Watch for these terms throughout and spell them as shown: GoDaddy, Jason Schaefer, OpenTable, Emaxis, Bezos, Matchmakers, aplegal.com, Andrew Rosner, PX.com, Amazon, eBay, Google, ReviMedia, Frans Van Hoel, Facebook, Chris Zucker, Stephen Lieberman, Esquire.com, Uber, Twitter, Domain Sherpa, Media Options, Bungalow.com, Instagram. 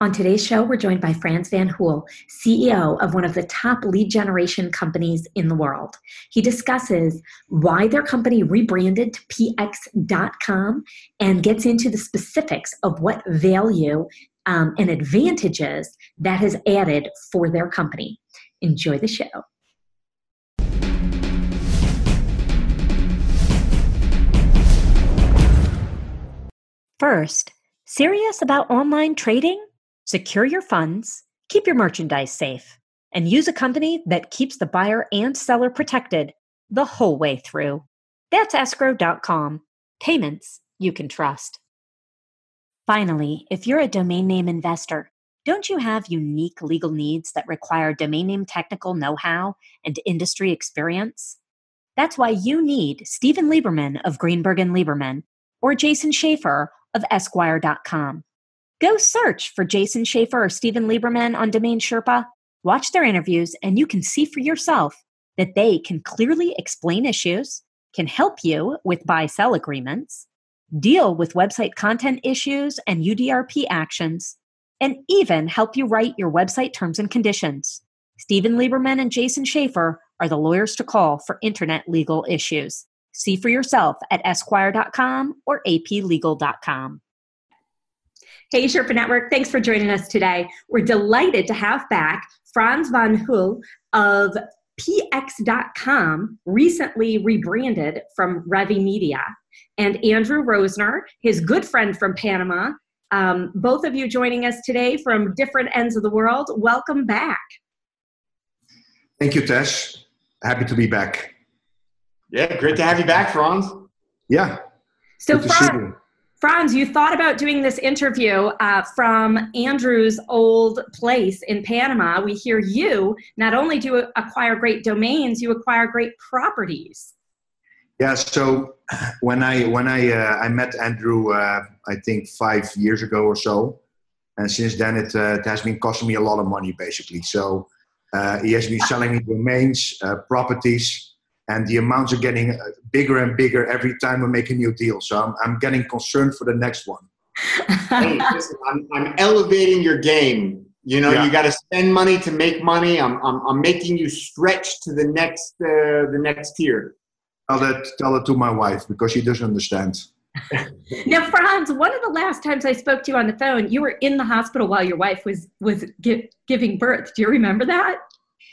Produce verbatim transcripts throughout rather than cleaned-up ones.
On today's show, we're joined by Frans Van Hoel, C E O of one of the top lead generation companies in the world. He discusses why their company rebranded to P X dot com and gets into the specifics of what value um, and advantages that has added for their company. Enjoy the show. First, serious about online trading? Secure your funds, keep your merchandise safe, and use a company that keeps the buyer and seller protected the whole way through. That's escrow dot com. Payments you can trust. Finally, if you're a domain name investor, don't you have unique legal needs that require domain name technical know-how and industry experience? That's why you need Stephen Lieberman of Greenberg and Lieberman or Jason Schaefer of Esquire dot com. Go search for Jason Schaefer or Stephen Lieberman on Domain Sherpa, watch their interviews, and you can see for yourself that they can clearly explain issues, can help you with buy-sell agreements, deal with website content issues and U D R P actions, and even help you write your website terms and conditions. Stephen Lieberman and Jason Schaefer are the lawyers to call for internet legal issues. See for yourself at Esquire dot com or A P legal dot com. Hey, Sherpa Network. Thanks for joining us today. We're delighted to have back Frans Van Hoel of P X dot com, recently rebranded from ReviMedia, and Andrew Rosner, his good friend from Panama. Um, both of you joining us today from different ends of the world. Welcome back. Thank you, Tesh. Happy to be back. Yeah, great to have you back, Frans. Yeah. So, Frans. Frans, you thought about doing this interview uh, from Andrew's old place in Panama. We hear you not only do acquire great domains, you acquire great properties. Yeah. So when I when I uh, I met Andrew, uh, I think five years ago or so, and since then it, uh, it has been costing me a lot of money, basically. So uh, he has been selling me domains, uh, properties. And the amounts are getting bigger and bigger every time we make a new deal. So I'm, I'm getting concerned for the next one. Hey, listen, I'm, I'm elevating your game. You know, yeah. You got to spend money to make money. I'm, I'm, I'm making you stretch to the next, uh, the next tier. I'll let, tell it to my wife because she doesn't understand. Now, Frans, one of the last times I spoke to you on the phone, you were in the hospital while your wife was, was gi- giving birth. Do you remember that?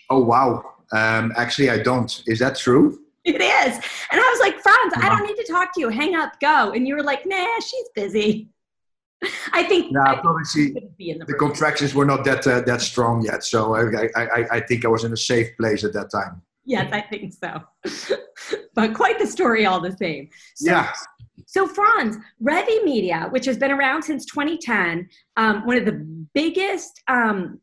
Oh, wow. Um, actually, I don't. Is that true? It is. And I was like, Frans, I don't need to talk to you. Hang up, go. And you were like, nah, she's busy. I think nah, I probably she, be in the, the contractions were not that uh, that strong yet. So I, I, I think I was in a safe place at that time. Yes, I think so. But quite the story all the same. So, yeah. So Frans, ReviMedia, which has been around since twenty ten, um, one of the biggest um,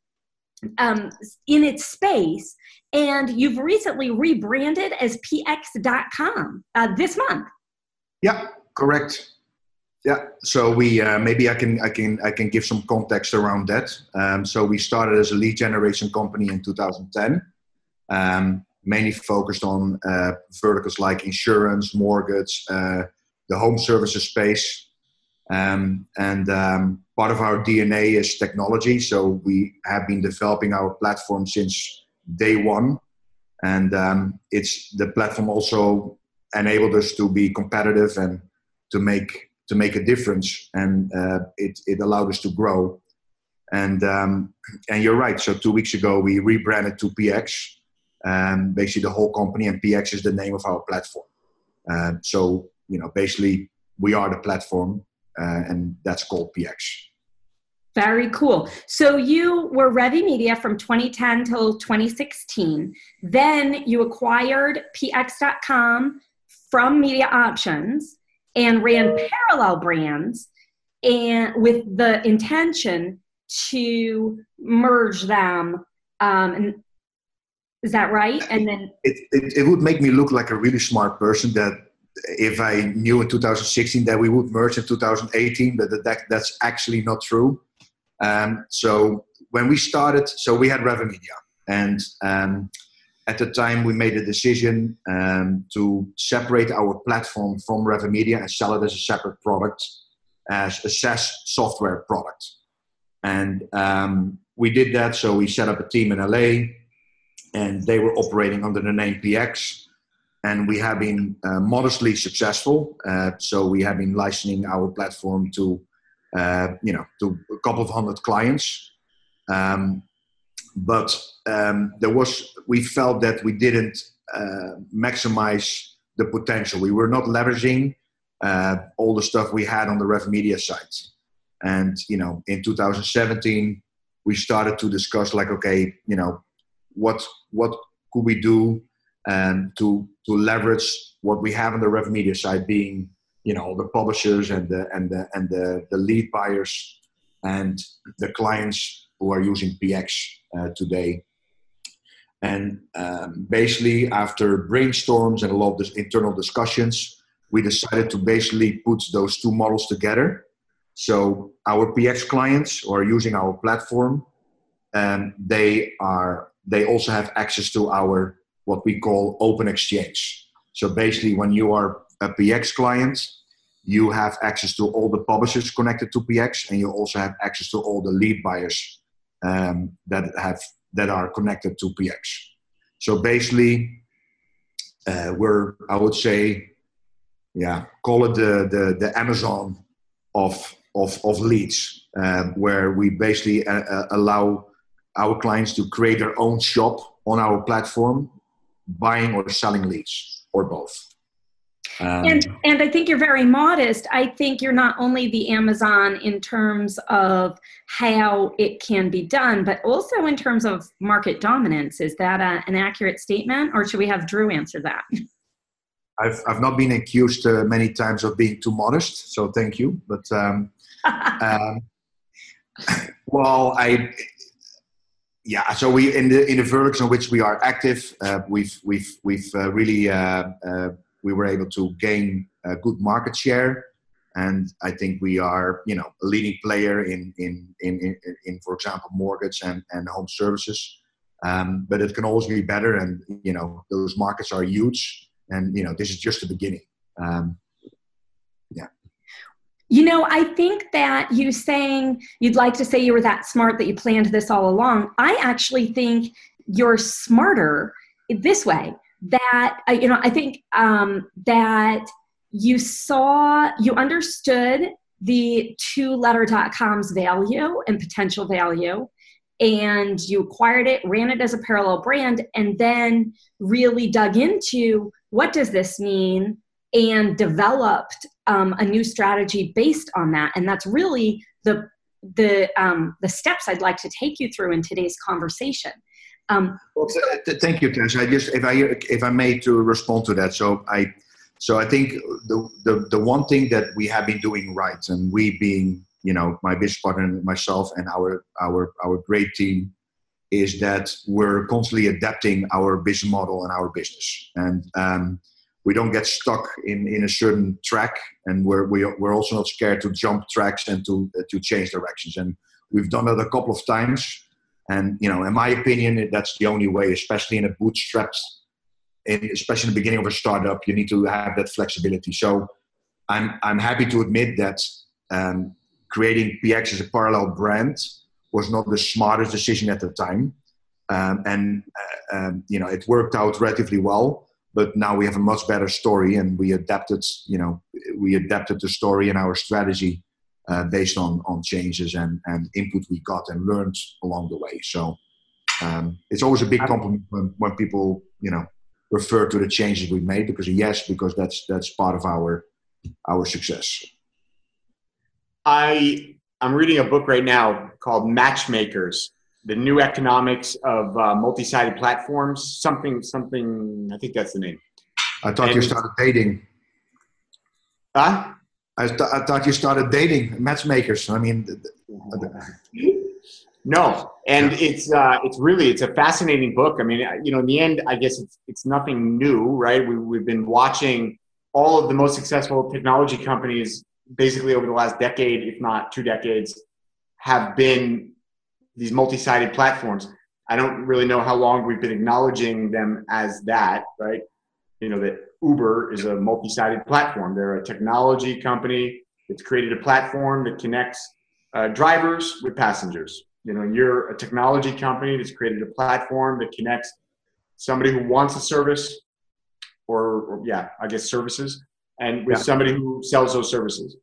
um, in its space, and you've recently rebranded as P X dot com uh, this month. Yeah, correct. Yeah, so we uh, maybe I can I can I can give some context around that. Um, so we started as a lead generation company in two thousand ten, um, mainly focused on uh, verticals like insurance, mortgage, uh, the home services space, um, and um, part of our D N A is technology. So we have been developing our platform since day one, and um, it's the platform also enabled us to be competitive and to make to make a difference, and uh, it it allowed us to grow. And um, and you're right. So two weeks ago we rebranded to P X, um, basically the whole company, and P X is the name of our platform. Uh, so you know, basically we are the platform, uh, and that's called P X. Very cool. So you were ReviMedia from twenty ten till twenty sixteen. Then you acquired P X dot com from Media Options and ran parallel brands, and with the intention to merge them. Um, and is that right? And then it, it it would make me look like a really smart person that if I knew in two thousand sixteen that we would merge in two thousand eighteen, but that, that that's actually not true. Um, so when we started, so we had ReviMedia, and um, at the time we made a decision um, to separate our platform from ReviMedia and sell it as a separate product, as a SaaS software product. And um, we did that. So we set up a team in L A, and they were operating under the name P X. And we have been uh, modestly successful. Uh, so we have been licensing our platform to, uh, you know, to a couple of hundred clients. Um, but um, there was, we felt that we didn't uh, maximize the potential. We were not leveraging uh, all the stuff we had on the ReviMedia site. And, you know, in two thousand seventeen, we started to discuss like, okay, you know, what, what could we do um, to, to leverage what we have on the ReviMedia side, being, you know, the publishers and the, and the, and the, the lead buyers and the clients who are using P X uh, today. And um, basically after brainstorms and a lot of this internal discussions, we decided to basically put those two models together. So our P X clients who are using our platform, um, they are they also have access to our what we call open exchange. So basically when you are a P X client, you have access to all the publishers connected to P X, and you also have access to all the lead buyers um, that have that are connected to P X. So basically uh, we're, I would say, yeah, call it the, the, the Amazon of of of leads, uh, where we basically uh, uh, allow our clients to create their own shop on our platform, buying or selling leads, or both. Um, and and I think you're very modest. I think you're not only the Amazon in terms of how it can be done, but also in terms of market dominance. Is that a, an accurate statement, or should we have Drew answer that? I've I've not been accused uh, many times of being too modest, so thank you. But um, um, well, I yeah. So we in the in the verticals in which we are active, uh, we've we've we've uh, really uh, uh, we were able to gain a good market share, and I think we are you know a leading player in in in in, in, in for example mortgage and and home services. Um, but it can always be better, and you know those markets are huge. And, you know, this is just the beginning. Um, yeah. You know, I think that you saying you'd like to say you were that smart that you planned this all along. I actually think you're smarter this way, that, uh, you know, I think um, that you saw, you understood the two letter dot com's value and potential value, and you acquired it, ran it as a parallel brand, and then really dug into what does this mean, and developed um, a new strategy based on that. And that's really the, the, um, the steps I'd like to take you through in today's conversation. Um, well, th- th- thank you, Tess. I just, if I, if I may to respond to that. So I, so I think the, the, the one thing that we have been doing right, and we being, you know, my business partner, myself, and our, our, our great team, is that we're constantly adapting our business model and our business, and um, we don't get stuck in, in a certain track, and we're we, we're also not scared to jump tracks and to uh, to change directions. And we've done that a couple of times, and you know, in my opinion, that's the only way, especially in a bootstrapped, in, especially in the beginning of a startup, you need to have that flexibility. So I'm I'm happy to admit that um, creating P X as a parallel brand was not the smartest decision at the time. Um, and, uh, um, you know, it worked out relatively well, but now we have a much better story, and we adapted, you know, we adapted the story and our strategy uh, based on, on changes and, and input we got and learned along the way. So um, it's always a big compliment when, when people, you know, refer to the changes we've made, because yes, because that's, that's part of our, our success. I, I'm reading a book right now called Matchmakers, The New Economics of uh, Multi-Sided Platforms, something, something, I think that's the name. I thought and you started dating. Huh? I, th- I thought you started dating, Matchmakers. I mean. Th- th- no, and it's uh, it's really, it's a fascinating book. I mean, you know, in the end, I guess it's, it's nothing new, right? We, we've been watching all of the most successful technology companies basically over the last decade, if not two decades, have been these multi-sided platforms. I don't really know how long we've been acknowledging them as that, right? You know, that Uber is a multi-sided platform. They're a technology company that's created a platform that connects uh, drivers with passengers. You know, you're a technology company that's created a platform that connects somebody who wants a service or, or yeah, I guess services, and with yeah. somebody who sells those services.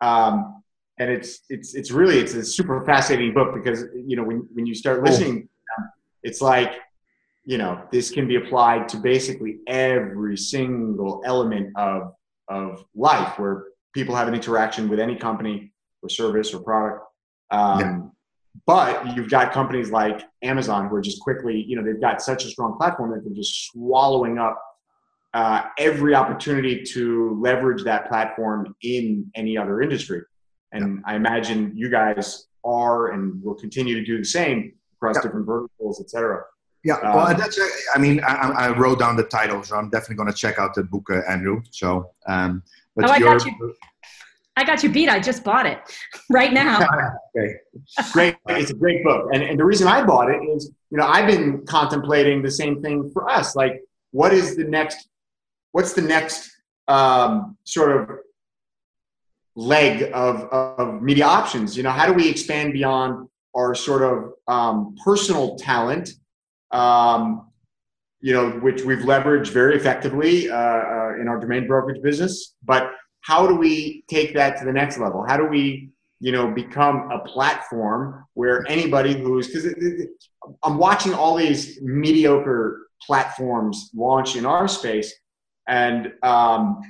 Um, and it's, it's, it's really, it's a super fascinating book because, you know, when, when you start listening, oh. it's like, you know, this can be applied to basically every single element of, of life where people have an interaction with any company or service or product. Um, yeah. But you've got companies like Amazon who are just quickly, you know, they've got such a strong platform that they're just swallowing up uh, every opportunity to leverage that platform in any other industry. And yeah. I imagine you guys are and will continue to do the same across yeah. different verticals, et cetera. Yeah, um, well, that's, I mean, I, I wrote down the title, so I'm definitely going to check out the book, uh, Andrew. So, um, but oh, I got you. I got you beat. I just bought it right now. Okay. Great. It's a great book. And, and the reason I bought it is, you know, I've been contemplating the same thing for us. Like, what is the next, what's the next um, sort of leg of, of media options? You know, how do we expand beyond our sort of um, personal talent, um, you know, which we've leveraged very effectively uh, uh, in our domain brokerage business, but how do we take that to the next level? How do we, you know, become a platform where anybody who's, because I'm watching all these mediocre platforms launch in our space, and um,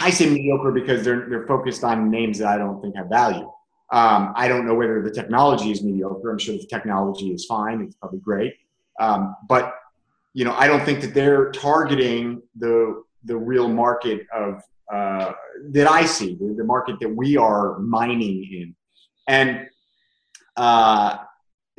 I say mediocre because they're they're focused on names that I don't think have value. Um, I don't know whether the technology is mediocre. I'm sure the technology is fine. It's probably great, um, but you know, I don't think that they're targeting the the real market of. Uh, that I see, the, the market that we are mining in. And uh,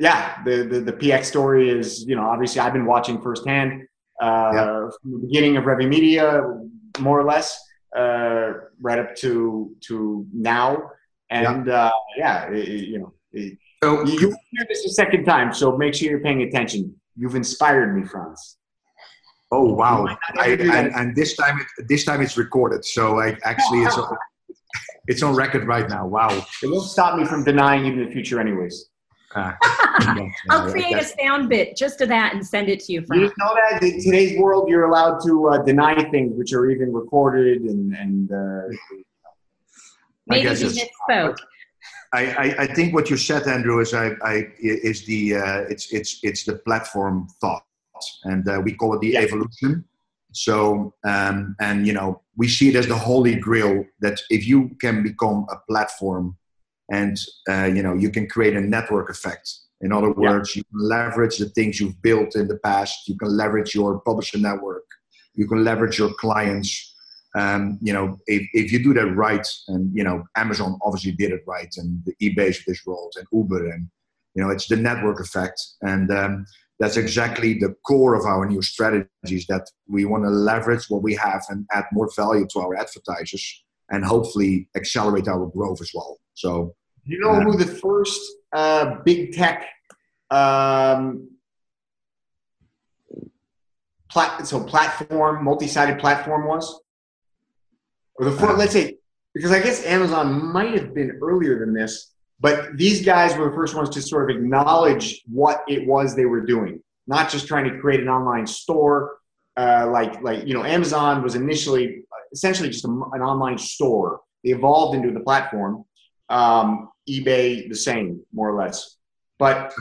yeah, the, the, the P X story is, you know, obviously I've been watching firsthand uh, yeah. from the beginning of ReviMedia, more or less, uh, right up to to now. And yeah, uh, yeah it, it, you know, it, so, you, you hear this a second time, so make sure you're paying attention. You've inspired me, Frans. Oh wow! I, and, and this time, it, this time it's recorded. So I actually, it's on, it's on record right now. Wow! It won't stop me from denying you in the future, anyways. Uh, I'll create a sound bit just to that and send it to you. Frank. You know that in today's world, you're allowed to uh, deny things which are even recorded, and and uh, maybe you misspoke. I, I think what you said, Andrew, is I, I is the uh, it's it's it's the platform thought. And uh, we call it the yes. evolution. So, um, and you know, we see it as the holy grail that if you can become a platform and, uh, you know, you can create a network effect. In other words, yeah. you can leverage the things you've built in the past. You can leverage your publisher network. You can leverage your clients. Um, you know, if, if you do that right, and, you know, Amazon obviously did it right, and the eBays of this world and Uber, and, you know, it's the network effect. And, um, that's exactly the core of our new strategies, that we want to leverage what we have and add more value to our advertisers and hopefully accelerate our growth as well. So, you know, um, who the first uh, big tech um, plat- so platform, multi-sided platform was? Or the first, uh, let's say, because I guess Amazon might have been earlier than this. But these guys were the first ones to sort of acknowledge what it was they were doing, not just trying to create an online store. Uh, like, like you know, Amazon was initially essentially just a, an online store. They evolved into the platform. Um, eBay, the same, more or less. But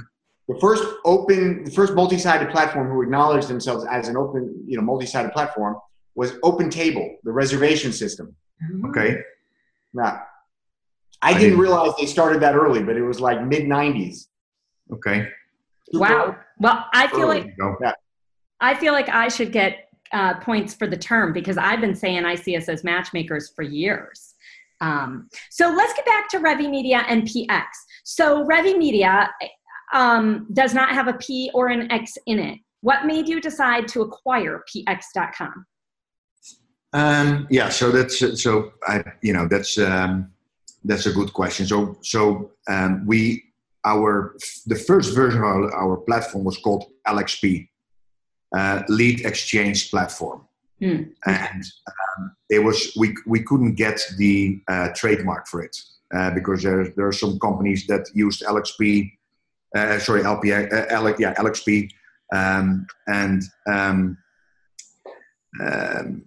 the first open, the first multi-sided platform who acknowledged themselves as an open, you know, multi-sided platform was OpenTable, the reservation system. Okay. Now. I didn't realize they started that early, but it was like mid nineties. Okay. Wow. Well, I feel like I feel like I should get uh, points for the term, because I've been saying I see us as matchmakers for years. Um, so let's get back to ReviMedia and P X. So ReviMedia um, does not have a P or an X in it. What made you decide to acquire P X dot com? Um, yeah. So that's so I you know that's. Um, That's a good question. So, so um, we our the first version of our, our platform was called L X P, uh, Lead Exchange Platform, mm. and um, it was we we couldn't get the uh, trademark for it. uh, because there, there are some companies that used L X P, uh, sorry, L P, uh, L X, yeah, L X P, um, and um, um,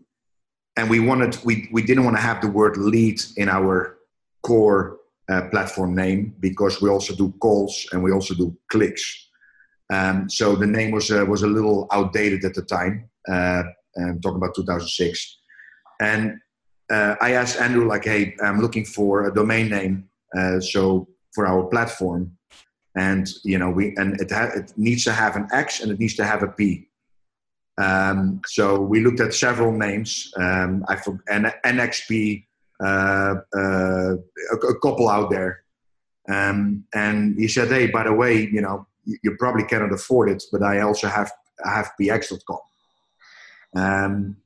and we wanted, we we didn't want to have the word lead in our core uh, platform name, because we also do calls and we also do clicks. Um, so the name was uh, was a little outdated at the time. Uh, I'm talking about two thousand six, and uh, I asked Andrew, like, "Hey, I'm looking for a domain name, uh, so for our platform, and you know, we and it, ha it needs to have an X and it needs to have a P." Um, so we looked at several names. Um, I for N NXP, uh, uh, a, a couple out there, um, and he said, "Hey, by the way, you know, you, you probably cannot afford it, but I also have I have P X dot com." Um,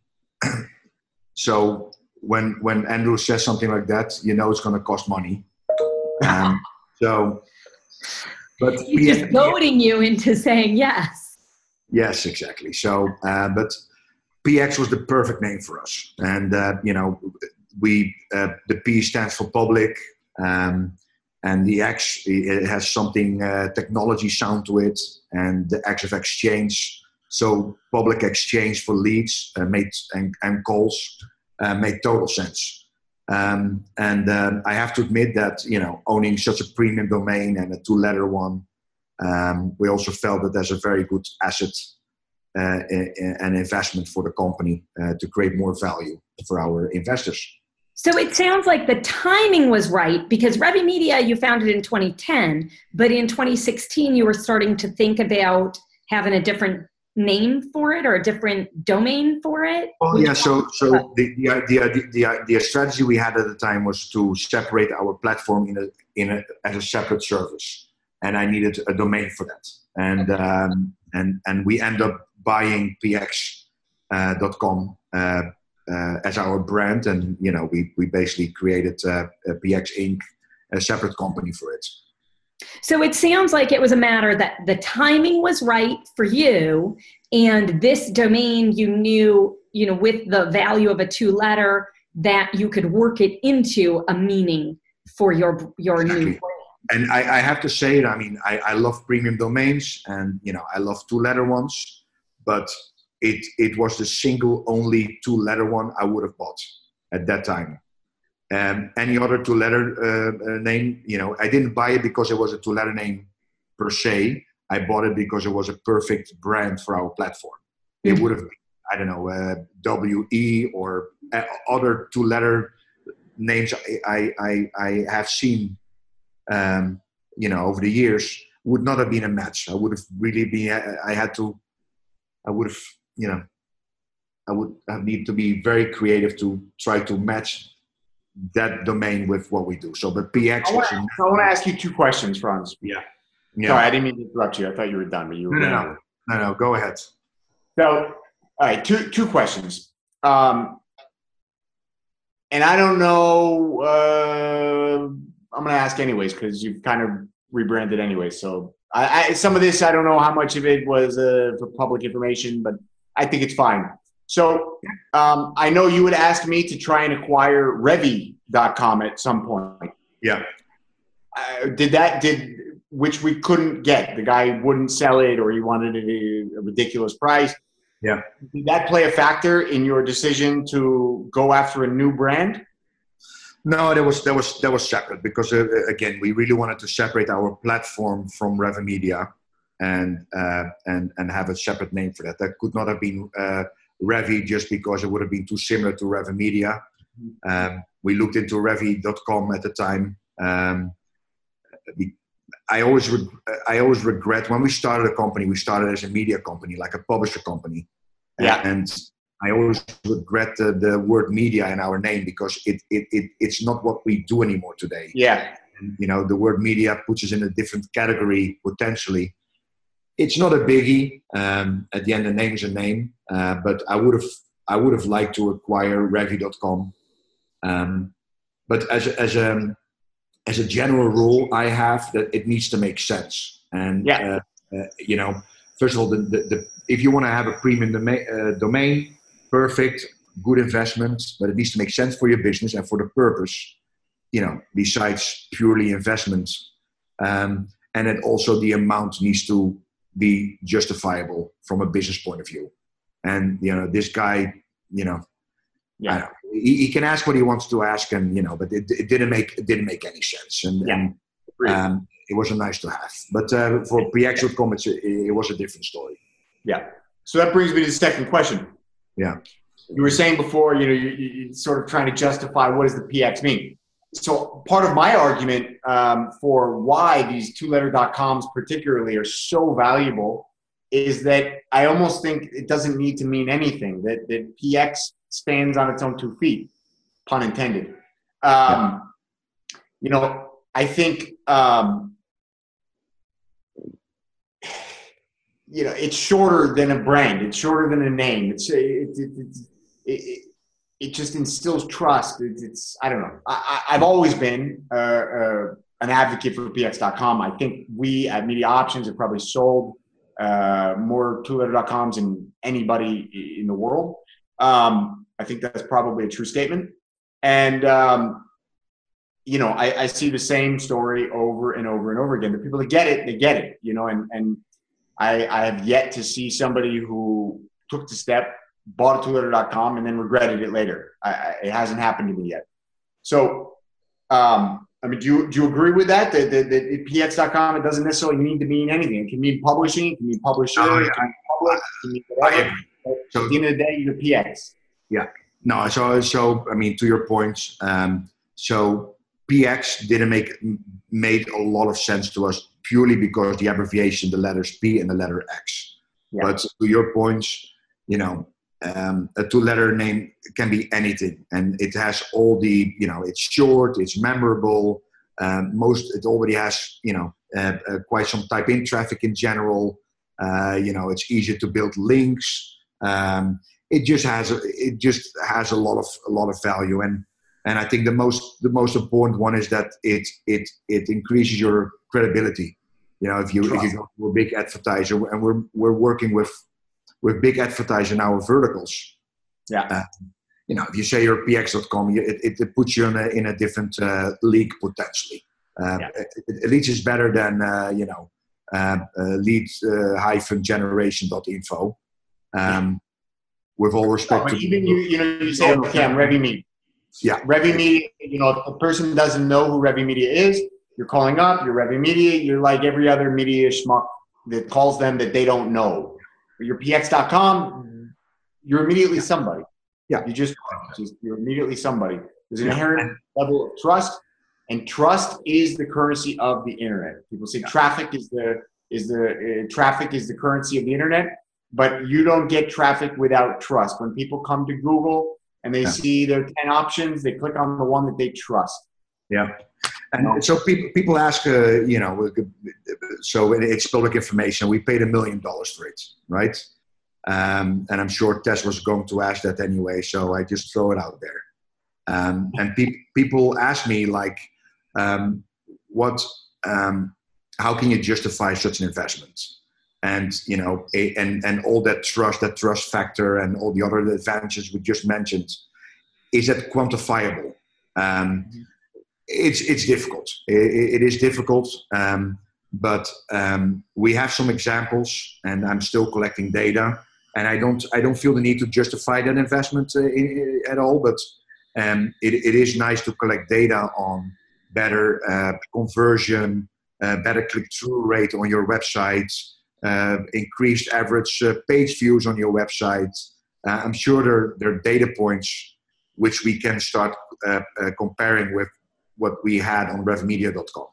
so when, when Andrew says something like that, you know, it's going to cost money. Um, so, but he's just goading you into saying yes. Yes, exactly. So, uh, but P X was the perfect name for us. And, uh, you know, we, uh, the P stands for public, um, and the X, it has something, uh, technology sound to it, and the X of exchange. So public exchange for leads uh, made and, and calls uh, made total sense. Um, and um, I have to admit that, you know, owning such a premium domain and a two-letter one, um, we also felt that there's a very good asset uh, and investment for the company uh, to create more value for our investors. So it sounds like the timing was right, because ReviMedia, you founded in twenty ten, but in twenty sixteen, you were starting to think about having a different name for it or a different domain for it? Oh yeah, so so the the idea, the, the the strategy we had at the time was to separate our platform in a in a as a separate service, and I needed a domain for that, and okay. um, and and we end up buying P X dot com uh, uh, uh, as our brand, and you know we we basically created uh, a P X Incorporated, a separate company for it. So it sounds like it was a matter that the timing was right for you, and this domain you knew, you know, with the value of a two-letter, that you could work it into a meaning for your your exactly. new brand. And I, I have to say it. I mean, I, I love premium domains, and you know, I love two-letter ones, but it it was the single only two-letter one I would have bought at that time. Um, any other two-letter uh, name, you know, I didn't buy it because it was a two-letter name per se. I bought it because it was a perfect brand for our platform. Mm-hmm. It would have been, I don't know, uh, W E or other two-letter names I, I, I have seen, um, you know, over the years would not have been a match. I would have really been, I, I had to, I would have, you know, I would have need to be very creative to try to match that domain with what we do. So, but P X. I want, was I want to ask you two questions, Frans. Yeah. yeah. Sorry, I didn't mean to interrupt you. I thought you were done, but you were no, no, no, no, no. Go ahead. So, all right, two two questions. Um, and I don't know. Uh, I'm going to ask anyways, because you've kind of rebranded anyway. So, I, I some of this I don't know how much of it was uh, for public information, but I think it's fine. So um, I know you would ask me to try and acquire Revi dot com at some point. Yeah. Uh, did that, did, which we couldn't get. The guy wouldn't sell it, or he wanted it at a ridiculous price. Yeah. Did that play a factor in your decision to go after a new brand? No, that was, that was, that was separate, because uh, again, we really wanted to separate our platform from ReviMedia, and, uh, and, and have a separate name for that. That could not have been uh, Revi, just because it would have been too similar to ReviMedia. Um, we looked into Revi dot com at the time. Um, we, I always, I always regret when we started a company. We started as a media company, like a publisher company. Yeah. And I always regret the, the word media in our name, because it, it, it, it's not what we do anymore today. Yeah. And, you know, the word media puts us in a different category potentially. It's not a biggie. Um, at the end, the name is a name. Uh, but I would have, I would have liked to acquire Revi dot com. Um, but as a, as a, as a general rule, I have that it needs to make sense. And yeah. uh, uh, you know, first of all, the, the, the if you want to have a premium domain, uh, domain, perfect, good investment, but it needs to make sense for your business and for the purpose. you know, besides purely investments. Um, and it also, the amount needs to be justifiable from a business point of view. And, you know, this guy, you know, yeah. I don't know, he, he can ask what he wants to ask, and, you know, but it, it didn't make, it didn't make any sense. And, yeah. and um, it wasn't nice to have, but uh, for P X dot com, it's a, it was a different story. Yeah. So that brings me to the second question. Yeah. You were saying before, you know, you, you sort of trying to justify what does the P X mean. So part of my argument um, for why these two letter dot coms particularly are so valuable is that I almost think it doesn't need to mean anything, that, that P X stands on its own two feet, pun intended. Um, you know, I think, um, you know, it's shorter than a brand. It's shorter than a name. It's, it, it, it's, it, it just instills trust. It's, it's I don't know. I, I've always been uh, uh, an advocate for P X dot com. I think we at Media Options have probably sold uh, more two letter dot coms than anybody in the world. Um, I think that's probably a true statement. And, um, you know, I, I see the same story over and over and over again. The people that get it, they get it, you know, and, and I, I have yet to see somebody who took the step, bought two letter dot com and then regretted it later. I, I, it hasn't happened to me yet. So, um, I mean, do you, do you agree with that? That, that, that P X dot com, it doesn't necessarily need to mean anything. It can mean publishing, it can mean publisher, oh, yeah. it can mean public, it can mean whatever. But so, at the end of the day, you're P X. Yeah. No, so, so I mean, to your point, um, so P X didn't make, made a lot of sense to us purely because the abbreviation, the letters P and the letter X. Yeah. But to your point, you know, um, a two-letter name can be anything, and it has all the, you know, it's short, it's memorable. Um, most, it already has, you know, uh, uh, quite some type-in traffic in general. Uh, you know, it's easier to build links. Um, it just has, a, it just has a lot of, a lot of value. And, and I think the most, the most important one is that it, it, it increases your credibility. You know, if you, Trust. if you go to a big advertiser, and we're, we're working with, with big advertiser in our verticals. Yeah. Uh, you know, if you say you're P X dot com, you, it, it puts you in a, in a different uh, league potentially. Uh, yeah. it, it, at least it's better than, uh, you know, uh, uh, lead uh, hyphen generation dot info. Um, yeah. With all respect, oh, to even you, you know, you say, okay, I'm ReviMedia. Yeah, ReviMedia. You know, if a person doesn't know who ReviMedia is, you're calling up, you're ReviMedia. You're like every other media schmuck that calls them that they don't know. But you're P X dot com. You're immediately somebody. Yeah, you just, just you're immediately somebody. There's an yeah. inherent level of trust, and trust is the currency of the internet. People say yeah. traffic is the is the uh, traffic is the currency of the internet. But you don't get traffic without trust. When people come to Google and they yeah. see their ten options, they click on the one that they trust. Yeah. And no. so people, people ask, uh, you know, so it's public information. We paid a million dollars for it, right? Um, and I'm sure Tesla's going to ask that anyway, so I just throw it out there. Um, and pe people ask me, like, um, what, um, how can you justify such an investment? And, you know, a, and, and all that trust, that trust factor and all the other advantages we just mentioned, is that quantifiable? Um, it's, it's difficult. It, it is difficult, um, but um, we have some examples, and I'm still collecting data, and I don't, I don't feel the need to justify that investment uh, in, in, at all, but um, it, it is nice to collect data on better uh, conversion, uh, better click-through rate on your websites, Uh, increased average uh, page views on your website. Uh, I'm sure there, there are data points which we can start uh, uh, comparing with what we had on ReviMedia dot com.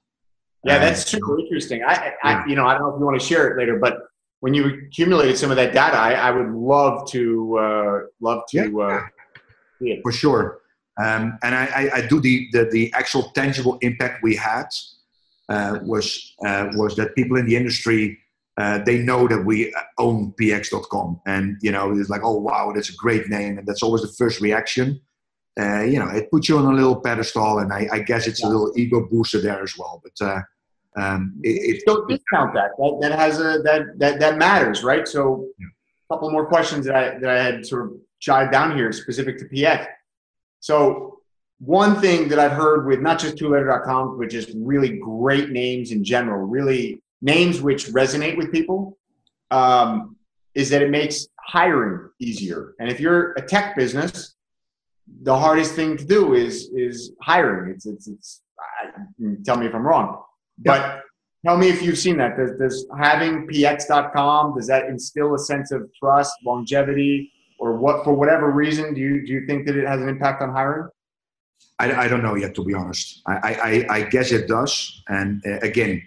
Yeah, that's uh, super interesting. I, I yeah. you know, I don't know if you want to share it later, but when you accumulated some of that data, I, I would love to uh, love to yeah. uh, see it. For sure. Um, and I, I, I do the, the the actual tangible impact we had uh, was uh, was that people in the industry. Uh, they know that we own P X dot com, and, you know, it's like, oh, wow, that's a great name. And that's always the first reaction. Uh, you know, it puts you on a little pedestal, and I, I guess it's yeah. a little ego booster there as well. But uh, um, it, it, don't discount that. that. That has a that that that matters, right? So, yeah. a couple more questions that I that I had sort of jotted down here, specific to P X. So, one thing that I've heard with not just two letter dot com, but just really great names in general, really names which resonate with people, um, is that it makes hiring easier. And if you're a tech business, the hardest thing to do is is hiring. It's it's it's. I, tell me if I'm wrong, but yeah. Tell me if you've seen that. Does, does having P X dot com, does that instill a sense of trust, longevity, or what? For whatever reason, do you do you think that it has an impact on hiring? I, I don't know yet, to be honest. I, I, I guess it does. And uh, again,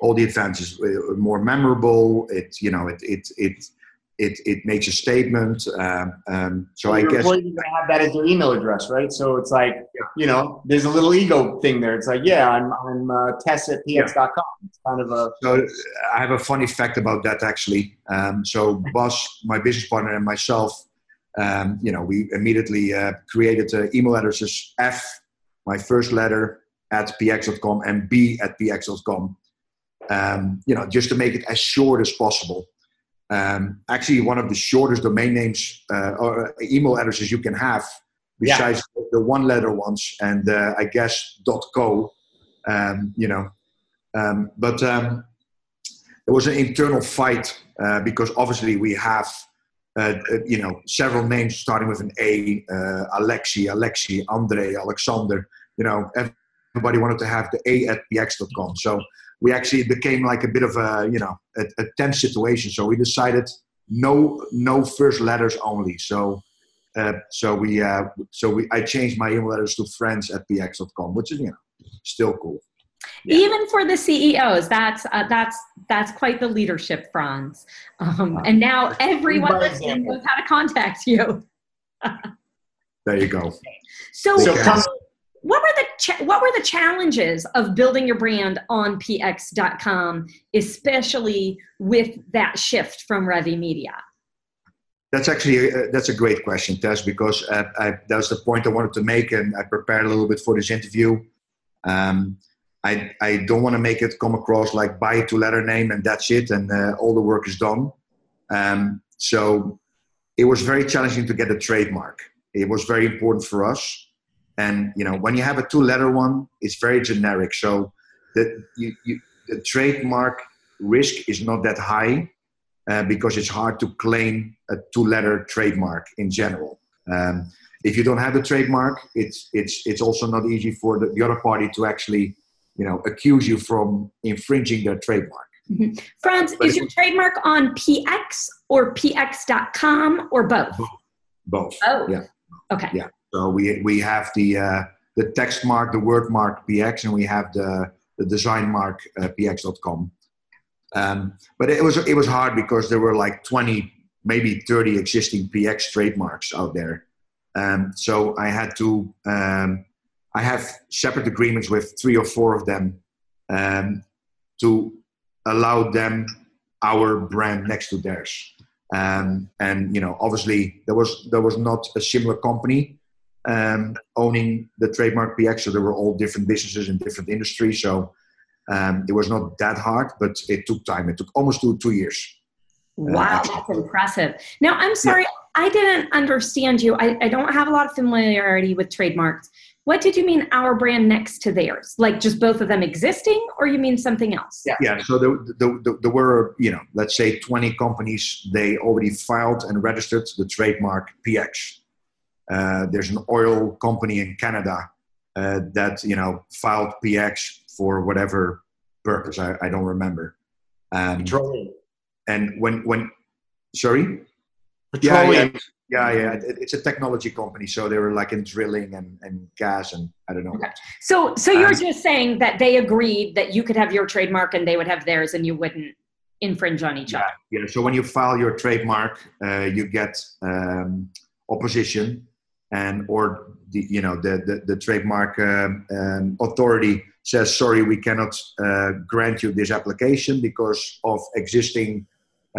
all the advantages, uh, more memorable. It you know it it it it it makes a statement. Um, um, so well, I guess employees are gonna have that as their email address, right? So it's like you know, there's a little ego thing there. It's like yeah, I'm I'm uh, Tess at P X dot com. It's kind of a. So I have a funny fact about that actually. Um, so Bas, my business partner, and myself. Um, you know, we immediately uh, created uh, email addresses F, my first letter, at P X dot com, and B at P X dot com, um, you know, just to make it as short as possible. Um, actually, one of the shortest domain names uh, or email addresses you can have, besides yeah. the one-letter ones, and uh, I guess .co, um, you know. Um, but um, there was an internal fight uh, because obviously we have... Uh, you know, several names starting with an A, uh, Alexi, Alexi, Andre, Alexander, you know, everybody wanted to have the A at P X dot com. So we actually became like a bit of a, you know, a, a tense situation. So we decided no, no first letters only. So, uh, so we, uh, so we, I changed my email letters to friends at P X dot com, which is, you know, still cool. Yeah. Even for the C E Os, that's uh, that's that's quite the leadership, Frans. Um, and now everyone listening knows how to contact you. There you go. So, so um, what were the cha- what were the challenges of building your brand on P X dot com, especially with that shift from ReviMedia? That's actually uh, that's a great question, Tess, because uh, I, that was the point I wanted to make, and I prepared a little bit for this interview. Um, I, I don't want to make it come across like buy a two-letter name and that's it, and uh, all the work is done. Um, so it was very challenging to get a trademark. It was very important for us. And, you know, when you have a two-letter one, it's very generic. So the, you, you, the trademark risk is not that high uh, because it's hard to claim a two-letter trademark in general. Um, if you don't have a trademark, it's, it's, it's also not easy for the, the other party to actually... you know, accuse you from infringing their trademark. Mm-hmm. Frans, uh, is your trademark on P X or P X dot com or both? Both. Both. Oh, yeah. Okay. Yeah. So we we have the uh, the text mark, the word mark P X, and we have the, the design mark uh, P X dot com. Um, but it was it was hard because there were like twenty, maybe thirty existing P X trademarks out there. Um, so I had to. Um, I have separate agreements with three or four of them um, to allow them our brand next to theirs. Um, and, you know, obviously there was there was not a similar company um, owning the trademark P X. So there were all different businesses in different industries. So um, it was not that hard, but it took time. It took almost two, two years. Wow, uh, that's impressive. Now, I'm sorry, yeah. I didn't understand you. I, I don't have a lot of familiarity with trademarks. What did you mean our brand next to theirs? Like just both of them existing, or you mean something else? Yeah, yeah. So there, there, there were, you know, let's say twenty companies, they already filed and registered the trademark P X. Uh, there's an oil company in Canada uh, that, you know, filed P X for whatever purpose. I, I don't remember. Um, Petroleum. And when, when, sorry? Petroleum. Yeah, yeah. Yeah, yeah, it's a technology company, so they were like in drilling and, and gas and I don't know. Okay. So, so you're um, just saying that they agreed that you could have your trademark and they would have theirs, and you wouldn't infringe on each yeah, other. Yeah. So when you file your trademark, uh, you get um, opposition, and or the you know the the, the trademark um, um, authority says sorry, we cannot uh, grant you this application because of existing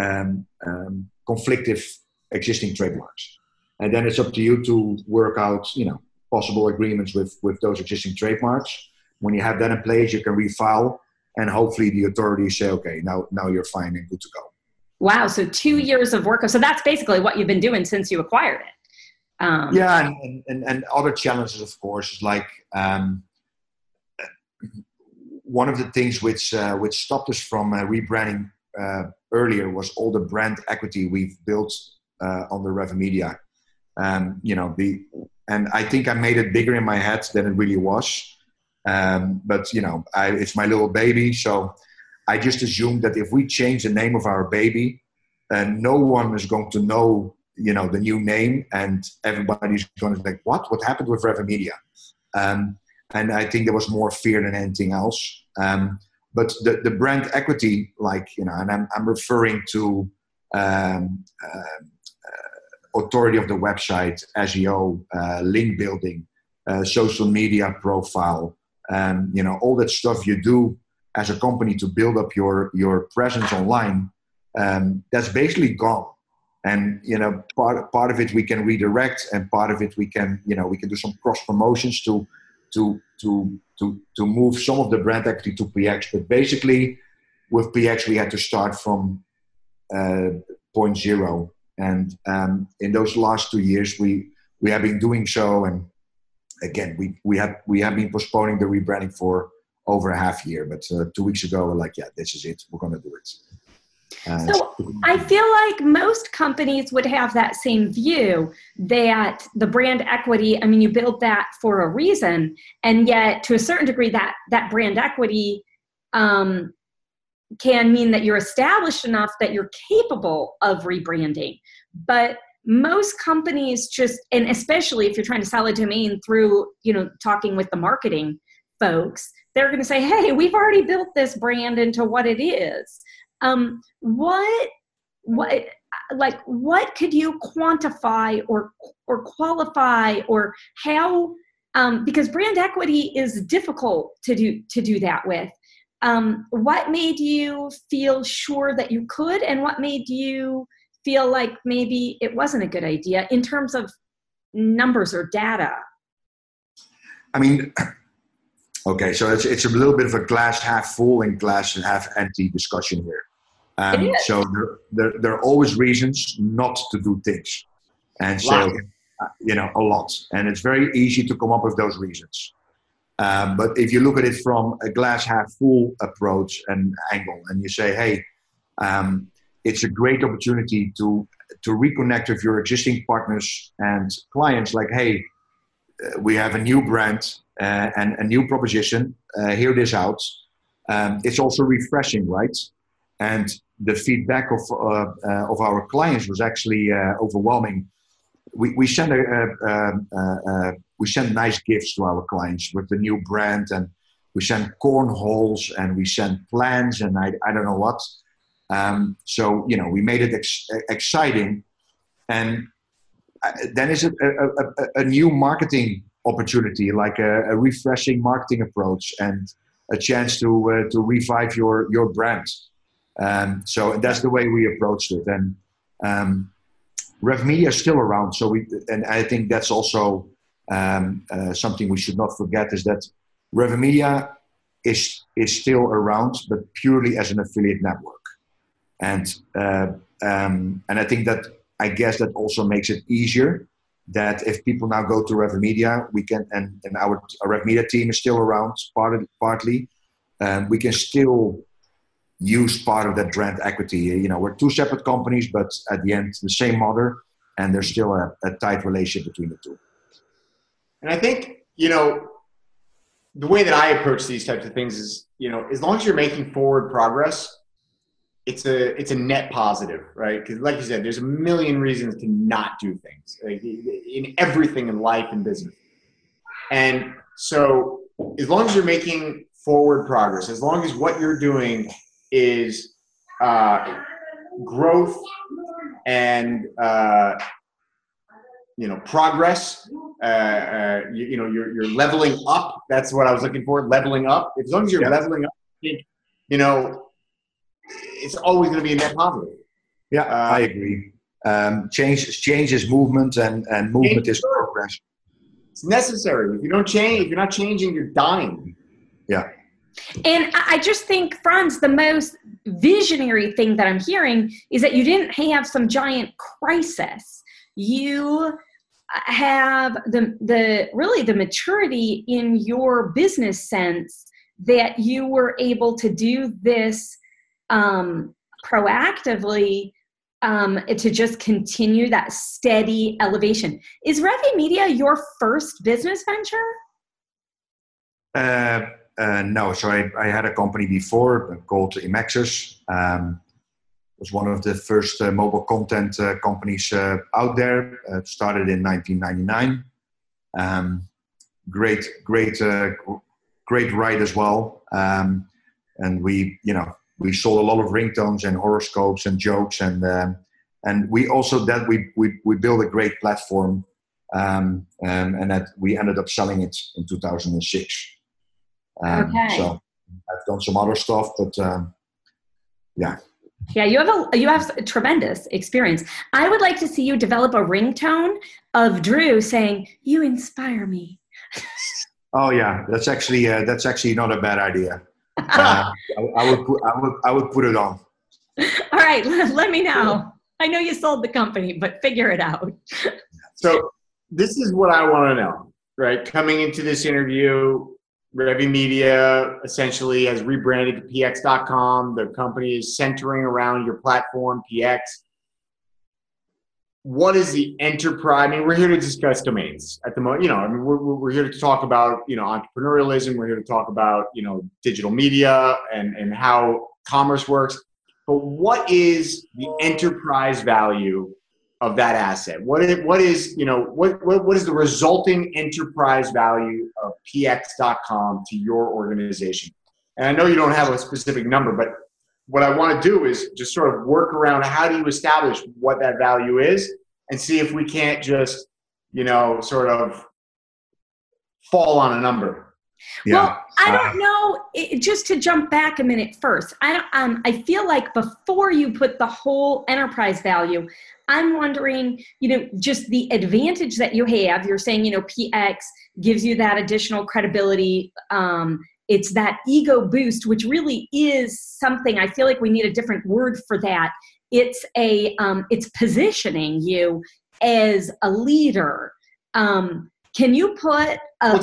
um, um, conflictive. Existing trademarks, and then it's up to you to work out, you know, possible agreements with with those existing trademarks. When you have that in place, you can refile, and hopefully the authorities say, okay, now now you're fine and good to go. Wow! So two years of work. So that's basically what you've been doing since you acquired it. Um, yeah, and, and, and other challenges, of course, is like um, one of the things which uh, which stopped us from uh, rebranding uh, earlier was all the brand equity we've built uh, on the ReviMedia. Um, you know, the and I think I made it bigger in my head than it really was. Um, but you know, I, it's my little baby, so I just assumed that if we change the name of our baby, uh, no one is going to know. You know, the new name, and everybody's going to be like, what? What happened with ReviMedia? Um, and I think there was more fear than anything else. Um, but the, the brand equity, like, you know, and I'm, I'm referring to um, uh, authority of the website, S E O, uh, link building, uh, social media profile, um, you know, all that stuff you do as a company to build up your, your presence online, um, that's basically gone. And, you know, part, part of it we can redirect, and part of it we can, you know, we can do some cross promotions to, to, to, to, to move some of the brand equity to P X. But basically with P X, we had to start from uh, point zero. And um, in those last two years, we, we have been doing so. And again, we, we have, we have been postponing the rebranding for over a half year, but uh, two weeks ago, we're like, yeah, this is it. We're going to do it. So I feel like most companies would have that same view that the brand equity, I mean, you build that for a reason. And yet to a certain degree that, that brand equity um, can mean that you're established enough that you're capable of rebranding. But most companies just, and especially if you're trying to sell a domain through, you know, talking with the marketing folks, they're going to say, hey, we've already built this brand into what it is. Um, what, what, like, what could you quantify or, or qualify or how, um, because brand equity is difficult to do, to do that with. Um, what made you feel sure that you could, and what made you feel like maybe it wasn't a good idea in terms of numbers or data? I mean, okay, so it's, it's a little bit of a glass half full and glass half empty discussion here. Um, so there, there, there are always reasons not to do things. And so, you know, a lot. And it's very easy to come up with those reasons. Um, but if you look at it from a glass half full approach and angle, and you say, hey, um, it's a great opportunity to, to reconnect with your existing partners and clients, like, hey, we have a new brand uh, and a new proposition. Uh, hear this out. Um, it's also refreshing, right? And the feedback of uh, uh, of our clients was actually uh, overwhelming. We we sent a, uh, uh, uh, we sent nice gifts to our clients with the new brand, and we sent cornholes and we sent plans and I I don't know what. Um, so you know we made it ex- exciting, and then it's a, a, a, a new marketing opportunity, like a, a refreshing marketing approach and a chance to uh, to revive your your brand. Um, so that's the way we approached it. And um, RevMedia is still around. So we, and I think that's also um, uh, something we should not forget, is that RevMedia is is still around, but purely as an affiliate network. And uh, um, and I think that. I guess that also makes it easier that if people now go to ReviMedia, we can, and, and our, our ReviMedia team is still around part of, partly, um, we can still use part of that brand equity. You know, we're two separate companies, but at the end, the same mother, and there's still a, a tight relationship between the two. And I think, you know, the way that I approach these types of things is, you know, as long as you're making forward progress, It's a it's a net positive, right? Because like you said, there's a million reasons to not do things, like, in everything in life and business. And so as long as you're making forward progress, as long as what you're doing is uh, growth and uh, you know progress, uh, uh, you, you know you're you're leveling up. That's what I was looking for, leveling up. As long as you're yeah. leveling up, you know. It's always going to be a net positive. Yeah, uh, I agree. Um, change, change is movement, and, and movement is progress. It's necessary. If you don't change, if you're not changing, you're dying. Yeah. And I just think, Frans, the most visionary thing that I'm hearing is that you didn't have some giant crisis. You have the, the really the maturity in your business sense that you were able to do this um, proactively um, to just continue that steady elevation. Is ReviMedia your first business venture? Uh, uh, no. So I, I had a company before called Emaxis. Um, it was one of the first uh, mobile content uh, companies uh, out there. Uh, it started in nineteen ninety-nine. Um, great, great, uh, great ride as well. Um, and we, you know, we sold a lot of ringtones and horoscopes and jokes, and um, and we also that we we we built a great platform. Um, um, and that we ended up selling it in two thousand six. Um, okay. So I've done some other stuff, but um, yeah. Yeah, you have a you have a tremendous experience. I would like to see you develop a ringtone of Drew saying, "You inspire me." Oh yeah, that's actually uh, that's actually not a bad idea. Uh, I, I would put, I would I would put it on. All right, let, let me know. I know you sold the company, but figure it out. So. This is what I want to know, right? Coming into this interview, ReviMedia essentially has rebranded to P X dot com. The company is centering around your platform, P X. What is the enterprise? I mean, we're here to discuss domains at the moment. You know, I mean, we're, we're here to talk about, you know, entrepreneurialism. We're here to talk about, you know, digital media and, and how commerce works. But what is the enterprise value of that asset? What is, what is, you know, what, what, what is the resulting enterprise value of P X dot com to your organization? And I know you don't have a specific number, but what I want to do is just sort of work around how do you establish what that value is and see if we can't just, you know, sort of fall on a number. Yeah. Well, I don't know, it, just to jump back a minute first, I, don't, um, I feel like before you put the whole enterprise value, I'm wondering, you know, just the advantage that you have. You're saying, you know, P X gives you that additional credibility. Um, it's that ego boost, which really is something, I feel like we need a different word for that. It's a, um, it's positioning you as a leader. Um, can you put a...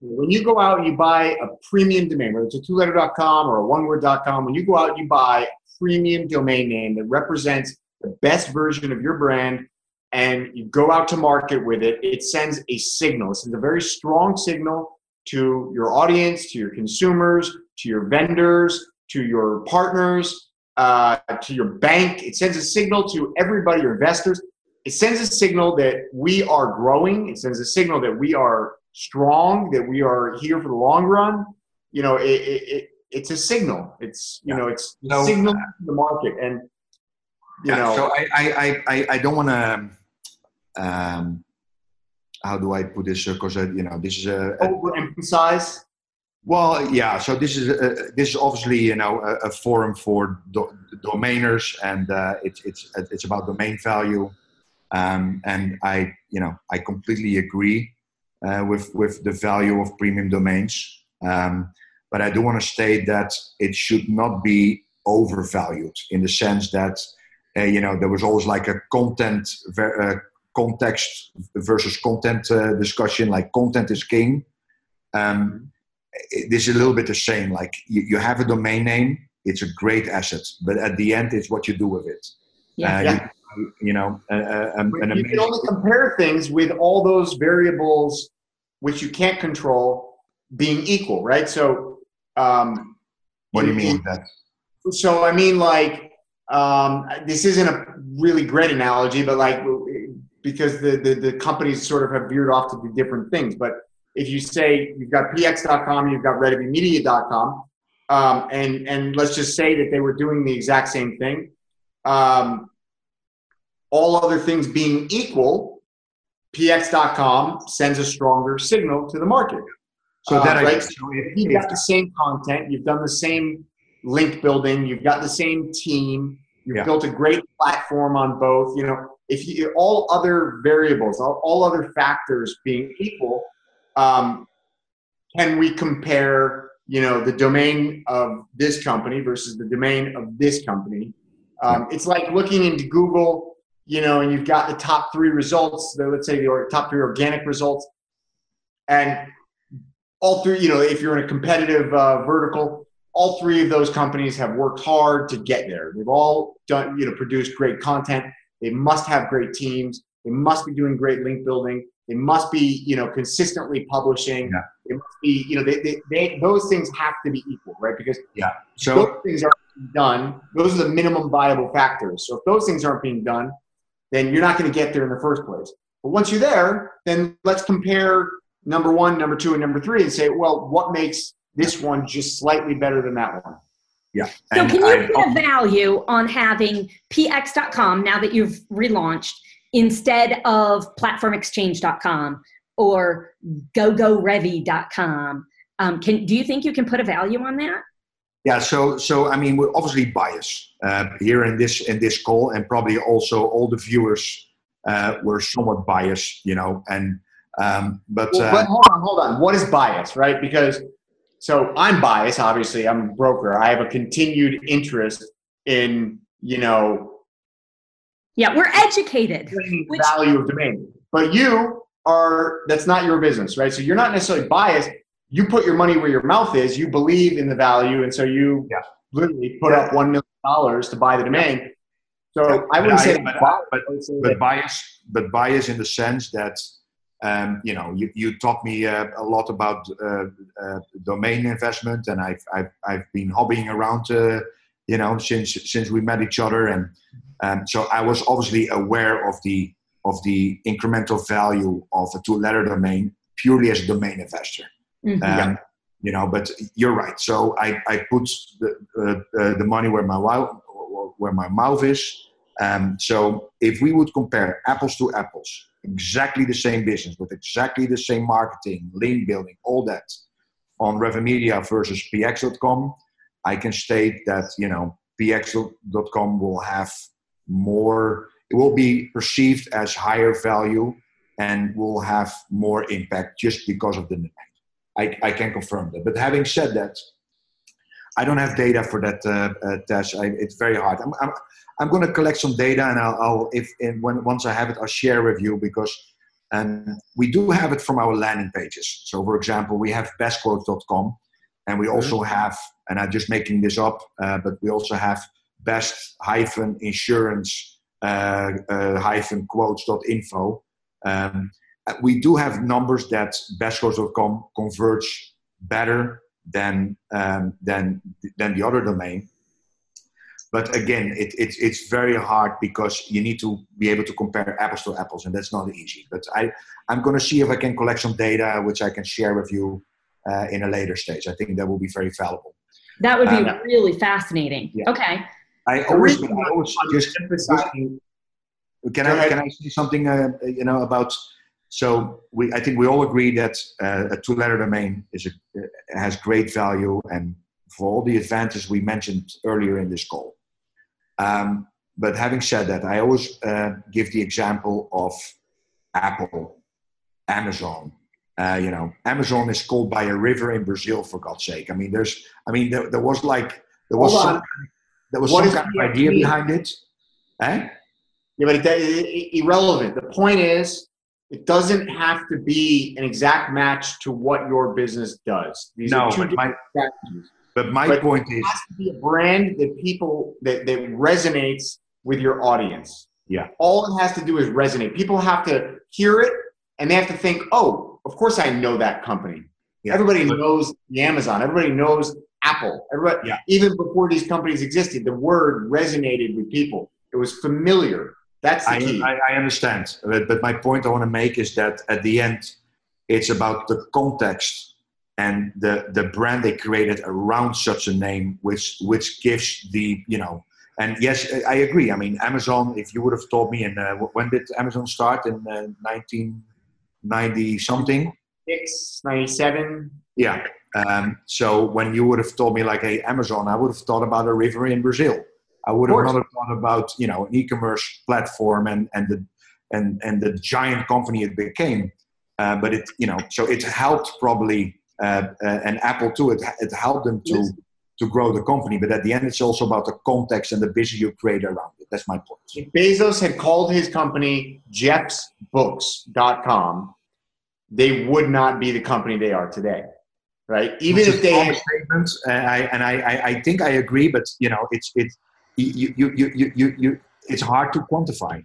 When you go out and you buy a premium domain, whether it's a two letter dot com or a one word dot com, when you go out and you buy a premium domain name that represents the best version of your brand and you go out to market with it, it sends a signal. It sends a very strong signal to your audience, to your consumers, to your vendors, to your partners, uh, to your bank. It sends a signal to everybody, your investors. It sends a signal that we are growing. It sends a signal that we are strong, that we are here for the long run. You know, it, it, it it's a signal. It's, you yeah. know, it's no. signal to the market. And, you yeah, know, so I, I, I, I don't want to, um, how do I put this? Because, uh, you know, this is a, a overemphasize. Well, yeah. So this is, a, this is obviously, you know, a, a forum for do, domainers, and uh, it's, it's, it's about domain value. Um, and I, you know, I completely agree. Uh, with with the value of premium domains, um, but I do want to state that it should not be overvalued in the sense that uh, you know, there was always like a content ver- uh, context versus content uh, discussion. Like content is king. Um, it, this is a little bit the same. Like you, you have a domain name, it's a great asset, but at the end, it's what you do with it. Yeah. Uh, yeah. You, You know, uh, um, an amazing... you can only compare things with all those variables which you can't control being equal, right? So, um, what do you mean? That? So, I mean, like, um, this isn't a really great analogy, but like, because the, the, the companies sort of have veered off to do different things. But if you say you've got P X dot com, you've got ReviMedia dot com, um, and, and let's just say that they were doing the exact same thing. Um, All other things being equal, P X dot com sends a stronger signal to the market. So that uh, right? so if you've got the same content, you've done the same link building, you've got the same team, you've yeah. built a great platform on both. You know, if you, all other variables, all, all other factors being equal, um, can we compare? You know, the domain of this company versus the domain of this company. Um, yeah. It's like looking into Google. you know, and you've got the top three results, let's say the top three organic results, and all three, you know, if you're in a competitive uh, vertical, all three of those companies have worked hard to get there. They've all done, you know, produced great content. They must have great teams. They must be doing great link building. They must be, you know, consistently publishing. Yeah. They must be, you know, they, they, they, those things have to be equal, right? Because yeah. so, those things aren't done. Those are the minimum viable factors. So if those things aren't being done, then you're not going to get there in the first place. But once you're there, then let's compare number one, number two, and number three and say, well, what makes this one just slightly better than that one? Yeah. So and can you I, put a value on having P X dot com now that you've relaunched instead of platform exchange dot com or go go revi dot com? Um, can, do you think you can put a value on that? Yeah, so so I mean, we're obviously biased uh, here in this in this call, and probably also all the viewers uh, were somewhat biased, you know. And um, but, well, uh, but hold on, hold on. What is bias, right? Because so I'm biased. Obviously, I'm a broker. I have a continued interest in, you know. Yeah, we're educated. The value of domain, but you are. That's not your business, right? So you're not necessarily biased. You put your money where your mouth is. You believe in the value, and so you yeah. literally put yeah. up one million dollars to buy the domain. So yeah. I wouldn't I, say, but, bias, but, I would say but bias, but bias in the sense that um, you know, you, you taught me uh, a lot about uh, uh, domain investment, and I've I've, I've been hobbying around, uh, you know, since since we met each other, and um, so I was obviously aware of the of the incremental value of a two-letter domain purely as a domain investor. Mm-hmm. Um, you know, but you're right. So I, I put the, uh, uh, the money where my wow, where my mouth is. Um, so if we would compare apples to apples, exactly the same business with exactly the same marketing, link building, all that, on ReviMedia versus P X dot com, I can state that, you know, P X dot com will have more. It will be perceived as higher value and will have more impact just because of the name. I, I can confirm that. But having said that, I don't have data for that, uh, uh, Tash. I, it's very hard. I'm I'm, I'm going to collect some data, and I'll, I'll if and when once I have it, I'll share with you, because um, we do have it from our landing pages. So, for example, we have best quotes dot com, and we also have, and I'm just making this up, uh, but we also have best dash insurance dash quotes dot info. Uh, uh, um, We do have numbers that best quotes dot com converts better than um, than than the other domain, but again, it, it it's very hard because you need to be able to compare apples to apples, and that's not easy. But I I'm going to see if I can collect some data which I can share with you uh, in a later stage. I think that will be very valuable. That would be um, really fascinating. Yeah. Okay. I always, I always just emphasizing. Can I can I say something uh, you know about? So we, I think we all agree that uh, a two-letter domain is a, uh, has great value, and for all the advantages we mentioned earlier in this call. Um, but having said that, I always uh, give the example of Apple, Amazon. Uh, you know, Amazon is called by a river in Brazil, for God's sake. I mean, there's, I mean, there, there was like there was some, there was some kind of idea behind it. Eh? Yeah, but it, it, irrelevant. The point is, it doesn't have to be an exact match to what your business does. These no, are two but, my, but my but point it is, it has to be a brand that people that, that resonates with your audience. Yeah, all it has to do is resonate. People have to hear it, and they have to think, "Oh, of course I know that company." Yeah. Everybody but, knows the Amazon. Everybody knows Apple. Everybody, yeah. Even before these companies existed, the word resonated with people. It was familiar. That's the key. I, I understand, but, but my point I want to make is that at the end, it's about the context and the, the brand they created around such a name, which which gives the, you know, and yes, I agree. I mean, Amazon, if you would have told me, and uh, when did Amazon start? In uh, nineteen ninety something? ninety-six, ninety-seven. Yeah. Um, so when you would have told me like, hey, Amazon, I would have thought about a river in Brazil. I would have not have thought about, you know, an e-commerce platform and, and the and and the giant company it became, uh, but it you know so it helped probably uh, uh, and Apple too. It it helped them to yes. to grow the company, but at the end it's also about the context and the business you create around it. That's my point. If Bezos had called his company Jeps Books dot com, they would not be the company they are today, right? Even Which if they had statements, and I and I, I think I agree, but you know, it's it's you you you you you, you it's hard to quantify.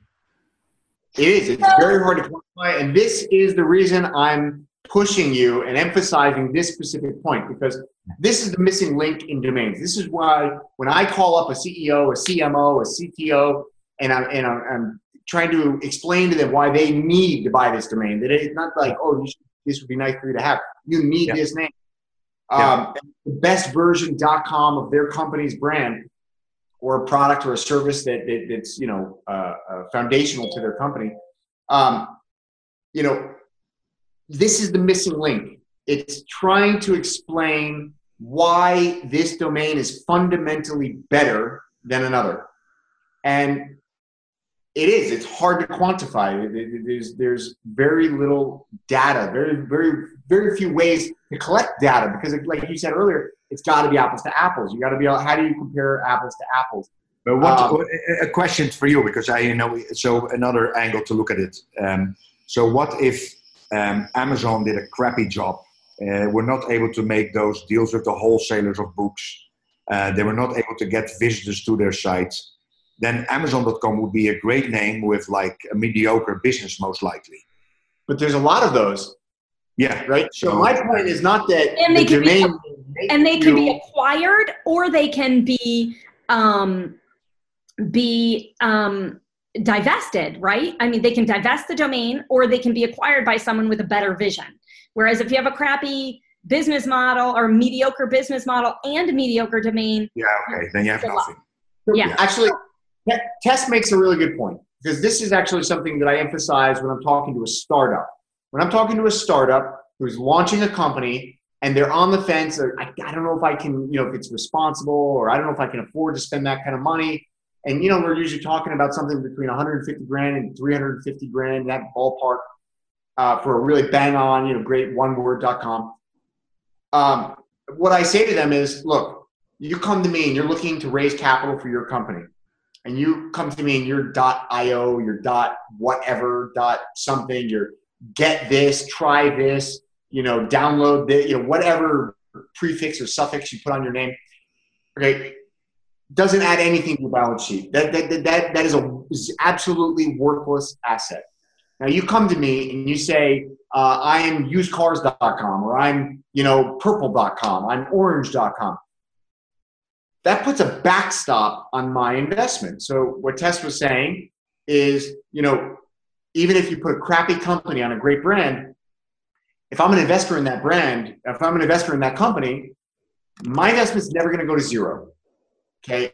It is. It's very hard to quantify, and this is the reason I'm pushing you and emphasizing this specific point, because this is the missing link in domains. This is why when I call up a C E O, a C M O, a C T O, and I'm, and I'm, I'm trying to explain to them why they need to buy this domain, that it's not like, oh, this would be nice for you to have. You need yeah. this name. Um, yeah. The best version .com of their company's brand or a product or a service that, that that's, you know, uh, uh, foundational to their company. Um, you know, this is the missing link. It's trying to explain why this domain is fundamentally better than another. And it is, it's hard to quantify. There's, there's very little data, very, very, very few ways to collect data, because like you said earlier, it's gotta be apples to apples. You gotta be, how do you compare apples to apples? But what, um, a question for you, because I, you know, so another angle to look at it. Um, so what if, Um, Amazon did a crappy job. Uh, we're not able to make those deals with the wholesalers of books. Uh, they were not able to get visitors to their sites. Then Amazon dot com would be a great name with like a mediocre business, most likely. But there's a lot of those. Yeah. Right? So, so my point is not that and the they can domain... Be, and they can be acquired, or they can be... Um, be um, divested, right? I mean, they can divest the domain, or they can be acquired by someone with a better vision. Whereas if you have a crappy business model or mediocre business model and a mediocre domain, yeah, okay, then you have nothing. Yeah, actually, Tess makes a really good point, because this is actually something that I emphasize when I'm talking to a startup. When I'm talking to a startup who's launching a company and they're on the fence, or I, I don't know if I can, you know, if it's responsible, or I don't know if I can afford to spend that kind of money. And, you know, we're usually talking about something between one hundred fifty grand and three hundred fifty grand, that ballpark, uh, for a really bang on, you know, great one word dot com. Um, what I say to them is, look, you come to me and you're looking to raise capital for your company, and you come to me and you're .io, you're .whatever, .something, you're get this, try this, you know, download this, you know, whatever prefix or suffix you put on your name. Okay. Doesn't add anything to the balance sheet. That, that, that, that, that is an absolutely worthless asset. Now you come to me and you say, uh, I am used cars dot com, or I'm, you know, purple dot com, I'm orange dot com. That puts a backstop on my investment. So what Tess was saying is, you know, even if you put a crappy company on a great brand, if I'm an investor in that brand, if I'm an investor in that company, my investment's never gonna go to zero. Okay.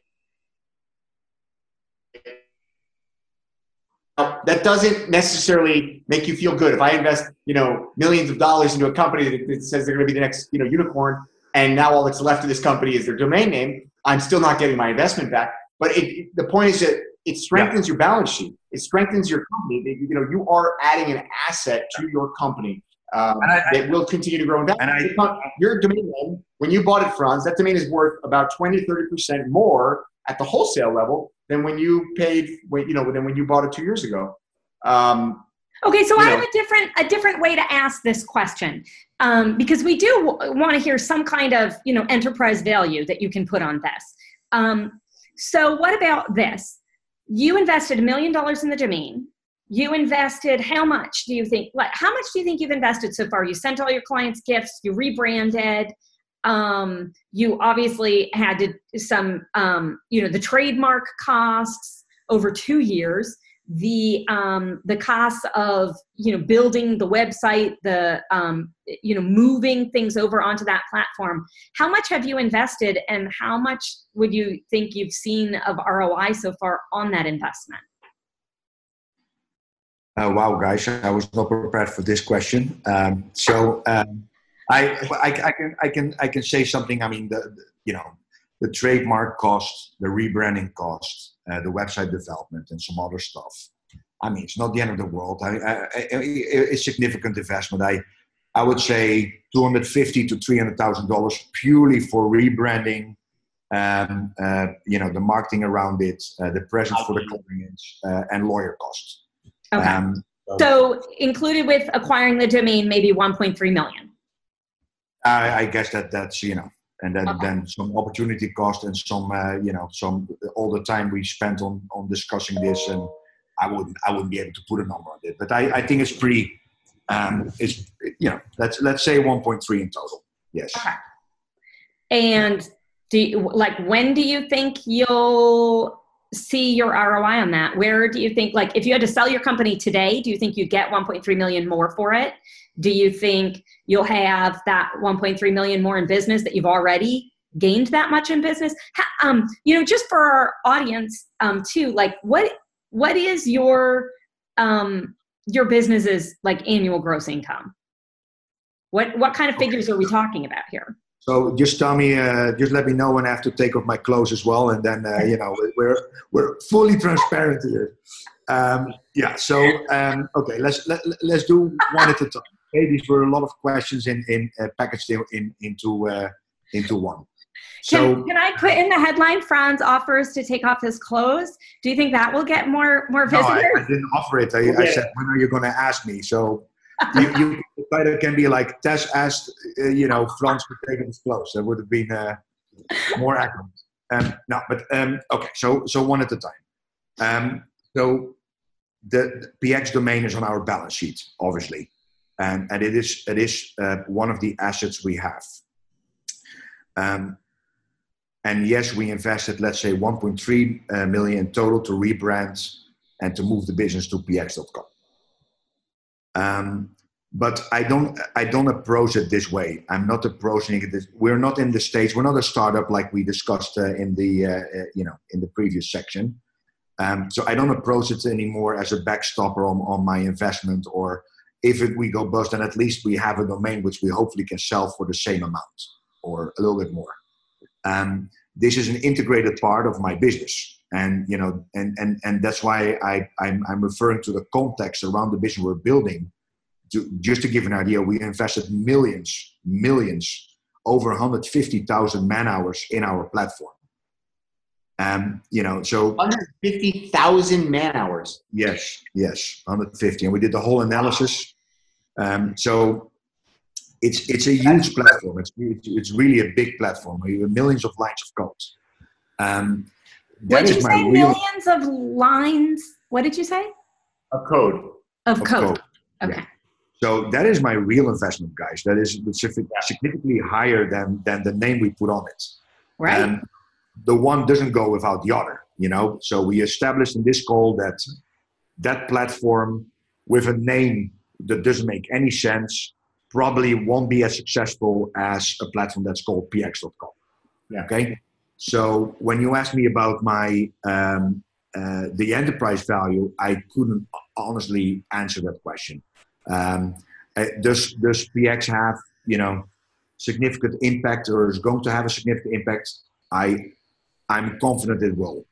That doesn't necessarily make you feel good. If I invest, you know, millions of dollars into a company that says they're going to be the next, you know, unicorn, and now all that's left of this company is their domain name, I'm still not getting my investment back. But it, the point is that it strengthens yeah. your balance sheet. It strengthens your company. You know, you are adding an asset to your company. Um, and I, that I, will continue to grow. And, and I, not, your domain name, when you bought it, Frans, that domain is worth about twenty to thirty percent more at the wholesale level than when you paid, you know, than when you bought it two years ago. Um, okay, so I know. have a different a different way to ask this question, um, because we do want to hear some kind of, you know, enterprise value that you can put on this. Um, so what about this? You invested a million dollars in the domain. You invested, how much do you think, like, how much do you think you've invested so far? You sent all your clients gifts, you rebranded, um, you obviously had to some, um, you know, the trademark costs over two years, the, um, the costs of, you know, building the website, the, um, you know, moving things over onto that platform. How much have you invested, and how much would you think you've seen of R O I so far on that investment? Uh, wow, guys! I was not prepared for this question. Um, so um, I, I, I can, I can, I can say something. I mean, the, the you know, the trademark costs, the rebranding costs, uh, the website development, and some other stuff. I mean, it's not the end of the world. I, I, I it's significant investment. I, I would say two hundred fifty to three hundred thousand dollars purely for rebranding, um, uh, you know, the marketing around it, uh, the presence for the clients, uh, and lawyer costs. Okay. Um, so, so included with acquiring the domain, maybe one point three million. I, I guess that that's, you know, and then, okay. then some opportunity cost and some, uh, you know, some, all the time we spent on, on discussing this, and I wouldn't, I wouldn't be able to put a number on it, but I, I think it's pretty, um, it's, you know, let's, let's say one point three in total. Yes. Okay. And do you, like, when do you think you'll see your R O I on that? Where do you think, like, if you had to sell your company today, do you think you'd get one point three million more for it? Do you think you'll have that one point three million more in business, that you've already gained that much in business? Um, you know, just for our audience, um, too, like, what, what is your, um, your business's like annual gross income? What, what kind of figures are we talking about here? So just tell me, uh, just let me know when I have to take off my clothes as well, and then uh, you know, we're we're fully transparent here. Um, yeah. So um, okay, let's let, let's do one at a time. Okay, these were a lot of questions in in uh, packaged in into uh, into one. So can, can I put in the headline? Frans offers to take off his clothes. Do you think that will get more more visitors? No, I, I didn't offer it. I, yeah. I said, when are you going to ask me? So. you, you it can be like Tess asked, uh, you know, Frans would take his clothes. That would have been uh, more accurate. Um, no, but um, okay. So, so one at a time. Um, so the, the P X domain is on our balance sheet, obviously, um, and it is it is uh, one of the assets we have. Um, and yes, we invested, let's say, one point three million total to rebrand and to move the business to P X dot com. Um, but I don't, I don't approach it this way. I'm not approaching it. This, we're not in the States. We're not a startup like we discussed uh, in the, uh, uh, you know, in the previous section. Um, so I don't approach it anymore as a backstopper on, on my investment, or if it, we go bust, then at least we have a domain which we hopefully can sell for the same amount or a little bit more. Um, this is an integrated part of my business. And, you know, and, and, and that's why I, I'm, I'm referring to the context around the business we're building. To, just to give an idea, we invested millions, millions, over one hundred fifty thousand man hours in our platform. Um, you know, so. one hundred fifty thousand man hours. Yes, yes, one hundred fifty. And we did the whole analysis. Um, so it's, it's a huge platform. It's, it's really a big platform. We have millions of lines of code. Um, That Would you say millions of lines? What did you say? Of code. Of, of code. code. Okay. Yeah. So that is my real investment, guys. That is significantly higher than than the name we put on it. Right. And the one doesn't go without the other, you know. So we established in this call that that platform with a name that doesn't make any sense probably won't be as successful as a platform that's called P X dot com. Yeah. Okay. So when you asked me about my um, uh, the enterprise value, I couldn't honestly answer that question. Um, uh, does does P X have, you know, significant impact, or is going to have a significant impact? I I'm confident it will.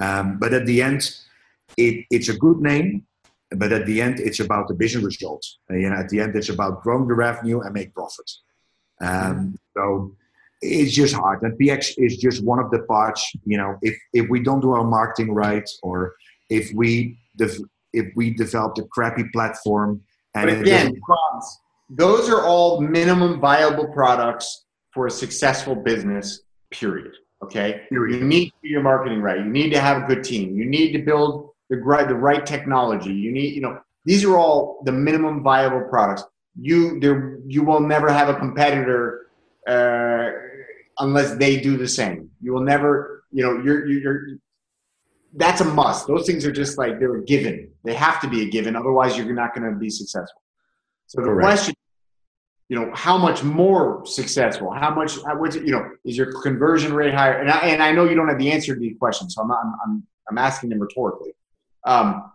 Um, but at the end, it, it's a good name. But at the end, it's about the business results. Uh, you know, at the end, it's about growing the revenue and make profits. Um, so. It's just hard, and P X is just one of the parts. You know, if if we don't do our marketing right, or if we de- if we develop a crappy platform, and but again, Frans, those are all minimum viable products for a successful business. Period. Okay, period. You need to do your marketing right. You need to have a good team. You need to build the right the right technology. You need, you know, these are all the minimum viable products. You there you will never have a competitor. Uh, Unless they do the same, you will never. You know, you're, you're you're. That's a must. Those things are just like they're a given. They have to be a given. Otherwise, you're not going to be successful. So the Correct. question, you know, how much more successful? How much? How, what's it, you know, is your conversion rate higher? And I and I know you don't have the answer to these questions, so I'm I'm I'm, I'm asking them rhetorically. Um,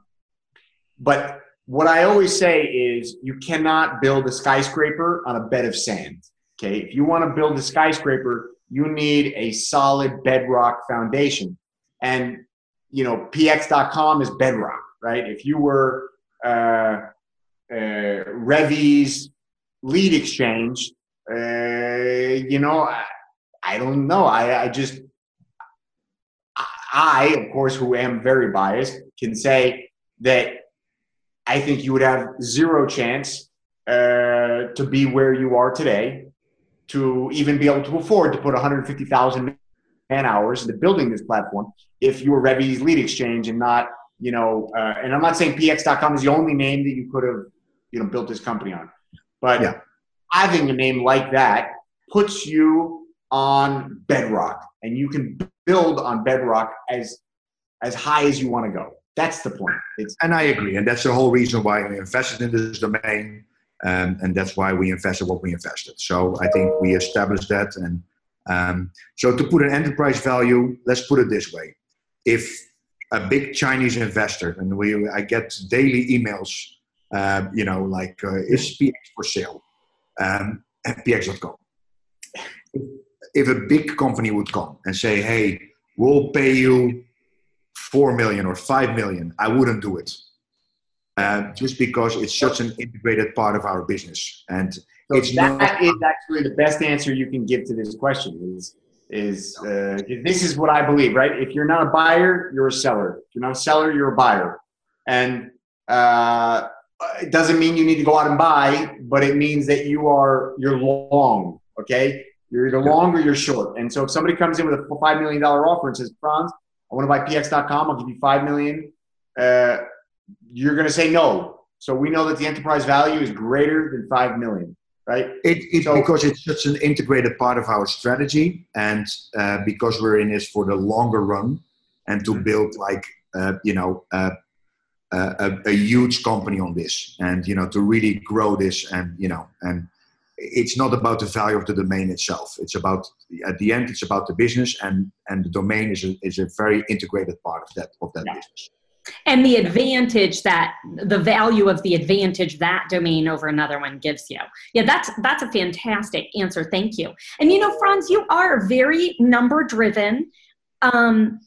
but what I always say is, you cannot build a skyscraper on a bed of sand. Okay, if you want to build a skyscraper, you need a solid bedrock foundation. And, you know, P X dot com is bedrock, right? If you were uh, uh, Revi's lead exchange, uh, you know, I, I don't know. I, I just, I, of course, who am very biased, can say that I think you would have zero chance uh, to be where you are today, to even be able to afford to put one hundred fifty thousand man hours into building this platform if you were Revi's lead exchange and not, you know, uh, and I'm not saying P X dot com is the only name that you could have, you know, built this company on. But yeah. having a name like that puts you on bedrock, and you can build on bedrock as as high as you want to go. That's the point. It's and I agree. And that's the whole reason why we invested in this domain. Um, and that's why we invested what we invested. So I think we established that. And um, so to put an enterprise value, let's put it this way. If a big Chinese investor, and we I get daily emails, uh, you know, like, uh, is P X for sale? Um, at P X dot com. If a big company would come and say, hey, we'll pay you four million or five million, I wouldn't do it. Uh, just because it's such an integrated part of our business. And so it's that not- is actually the best answer you can give to this question is, is uh, this is what I believe, right? If you're not a buyer, you're a seller. If you're not a seller, you're a buyer. And uh, it doesn't mean you need to go out and buy, but it means that you are, you're long, okay? You're either long or you're short. And so if somebody comes in with a five million dollars offer and says, Frans, I want to buy P X dot com, I'll give you five million dollars, uh, you're going to say no. So we know that the enterprise value is greater than five million dollars, right? It, it, so, because it's such an integrated part of our strategy, and uh, because we're in this for the longer run, and to build like, uh, you know, uh, a, a huge company on this, and, you know, to really grow this, and, you know, and it's not about the value of the domain itself. It's about, at the end, it's about the business, and, and the domain is a, is a very integrated part of that, of that yeah. business. And the advantage that, the value of the advantage that domain over another one gives you. Yeah, that's that's a fantastic answer. Thank you. And you know, Frans, you are very number driven. Um,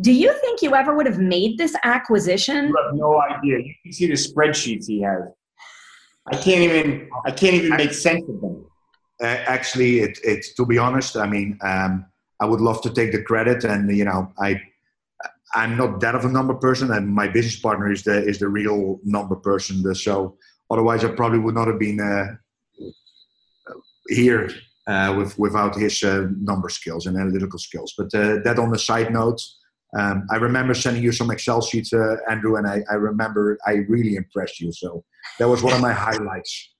do you think you ever would have made this acquisition? You have no idea. You can see the spreadsheets he has. I can't even, I can't even make sense of them. Uh, actually, it, it, to be honest, I mean, um, I would love to take the credit, and, you know, I... I'm not that of a number person, and my business partner is the is the real number person. So otherwise, I probably would not have been uh, here uh, with without his uh, number skills and analytical skills. But uh, that on a side note, um, I remember sending you some Excel sheets, uh, Andrew, and I, I remember I really impressed you. So that was one of my highlights.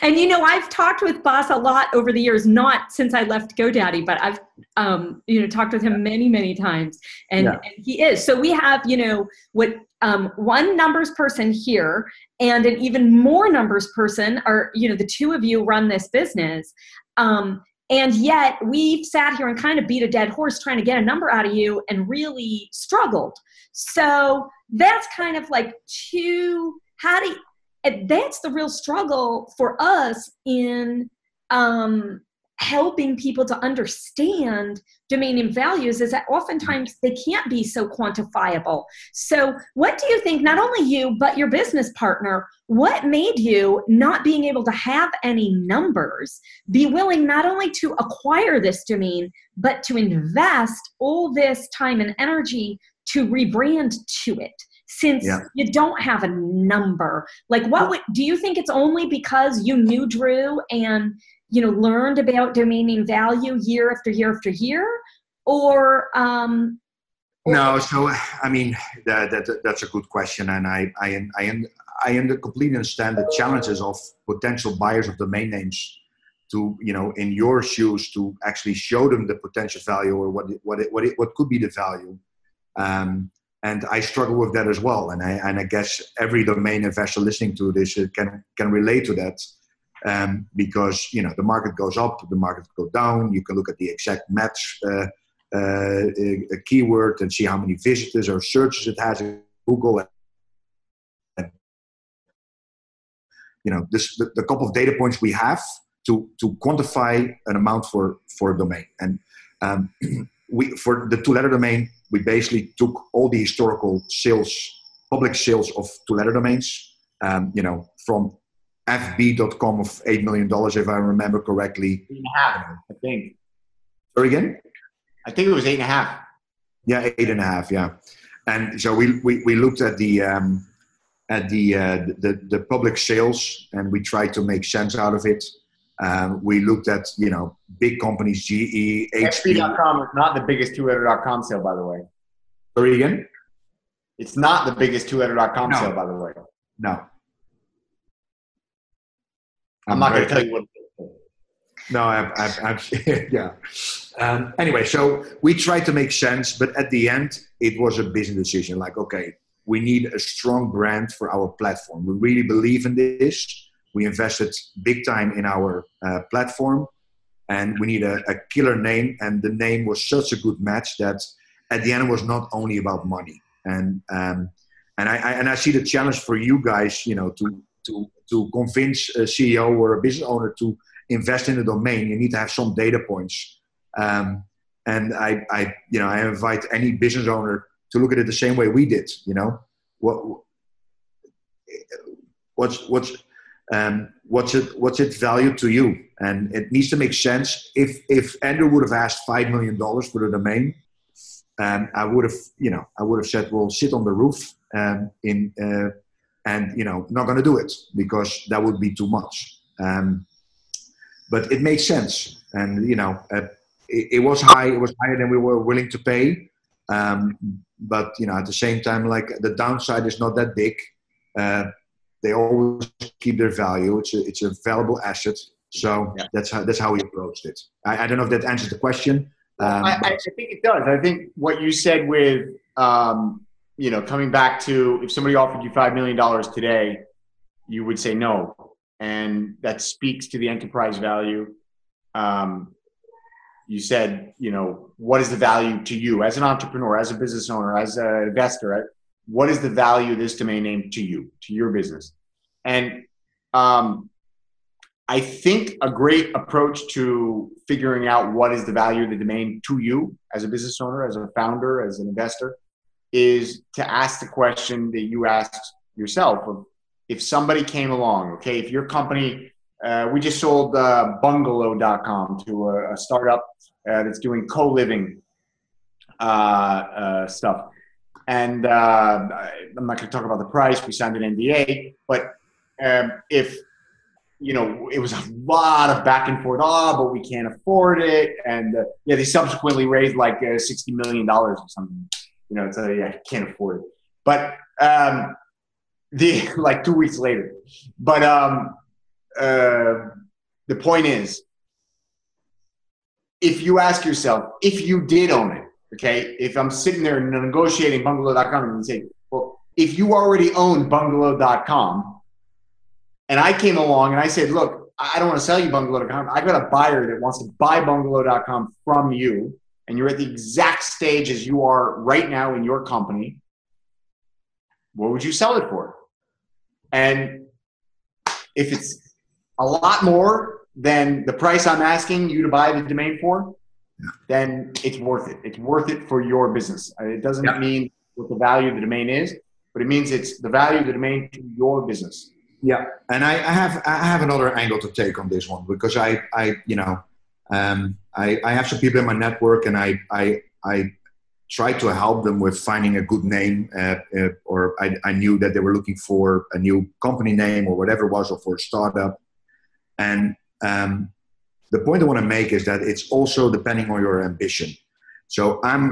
And, you know, I've talked with Bas a lot over the years, not since I left GoDaddy, but I've, um, you know, talked with him many, many times. And, yeah. and he is. So we have, you know, what um, one numbers person here and an even more numbers person are, you know, the two of you run this business. Um, and yet we've sat here and kind of beat a dead horse trying to get a number out of you and really struggled. So that's kind of like two, how do you, and that's the real struggle for us in um, helping people to understand domain and values is that oftentimes they can't be so quantifiable. So what do you think, not only you, but your business partner, what made you, not being able to have any numbers, be willing not only to acquire this domain, but to invest all this time and energy to rebrand to it? Since yeah. you don't have a number, like what would, do you think it's only because you knew Drew and, you know, learned about domain name value year after year after year, or? Um, or no, so I mean that, that that's a good question, and I I I I completely understand the challenges of potential buyers of domain names to, you know, in your shoes, to actually show them the potential value or what it, what it, what it, what could be the value. Um, And I struggle with that as well. And I and I guess every domain investor listening to this can can relate to that, um, because, you know, the market goes up, the market goes down. You can look at the exact match, uh, uh, a keyword, and see how many visitors or searches it has in Google. And, you know, this, the, the couple of data points we have to to quantify an amount for for a domain. And um, we for the two-letter domain, we basically took all the historical sales, public sales of two-letter domains, um, you know, from F B dot com of eight million dollars, if I remember correctly. Three and a half, I think. Or again? I think it was eight and a half. Yeah, eight and a half. Yeah, and so we we, we looked at the um, at the, uh, the the public sales, and we tried to make sense out of it. Um, we looked at you know big companies, G E, H P. X P dot com is not the biggest two hundred dot com sale, by the way. Sorry again. It's not the biggest two hundred dot com no. sale, by the way. No. I'm, I'm not going to tell you what. No, I'm, I'm, I'm yeah. Um, anyway, so we tried to make sense, but at the end, it was a business decision. Like, okay, we need a strong brand for our platform. We really believe in this. We invested big time in our uh, platform, and we need a, a killer name. And the name was such a good match that at the end, it was not only about money. And um, and I, I and I see the challenge for you guys, you know, to to to convince a C E O or a business owner to invest in the domain. You need to have some data points. Um, and I, I, you know, I invite any business owner to look at it the same way we did. You know, what, what's what's um, what's it what's it value to you? And it needs to make sense. If if Andrew would have asked five million dollars for the domain, um, I would have, you know, I would have said, well, sit on the roof um, in, uh, and you know, not going to do it because that would be too much. Um, But it made sense, and you know, uh, it, it was high. It was higher than we were willing to pay. Um, but you know, at the same time, like the downside is not that big. Uh, they always keep their value. It's a, it's a valuable asset. So yeah. that's how that's how we approached it. I, I don't know if that answers the question. Um, I, I think it does. I think what you said with um, you know, coming back to if somebody offered you five million dollars today, you would say no. And that speaks to the enterprise value. Um, you said, you know, what is the value to you as an entrepreneur, as a business owner, as an investor? Right? What is the value of this domain name to you, to your business? And um, I think a great approach to figuring out what is the value of the domain to you as a business owner, as a founder, as an investor, is to ask the question that you asked yourself of, if somebody came along, okay, if your company, uh, we just sold uh, Bungalow dot com to a, a startup uh, that's doing co-living uh, uh, stuff. And uh, I'm not going to talk about the price. We signed an N D A. But um, if, you know, it was a lot of back and forth, oh, but we can't afford it. And, uh, yeah, they subsequently raised like uh, sixty million dollars or something. You know, so, yeah, can't afford it. But um, – The, like two weeks later. But um, uh, the point is, if you ask yourself, if you did own it, okay, if I'm sitting there negotiating Bungalow dot com and say, well, if you already own Bungalow dot com and I came along and I said, look, I don't want to sell you Bungalow dot com. I got a buyer that wants to buy Bungalow dot com from you, and you're at the exact stage as you are right now in your company, what would you sell it for? And if it's a lot more than the price I'm asking you to buy the domain for, yeah. then it's worth it. It's worth it for your business. It doesn't yeah. mean what the value of the domain is, but it means it's the value of the domain to your business. Yeah, and I, I have I have another angle to take on this one because I I you know um, I I have some people in my network and I I I. try to help them with finding a good name uh, uh, or I, I knew that they were looking for a new company name or whatever it was or for a startup. And um, the point I want to make is that it's also depending on your ambition. So I'm,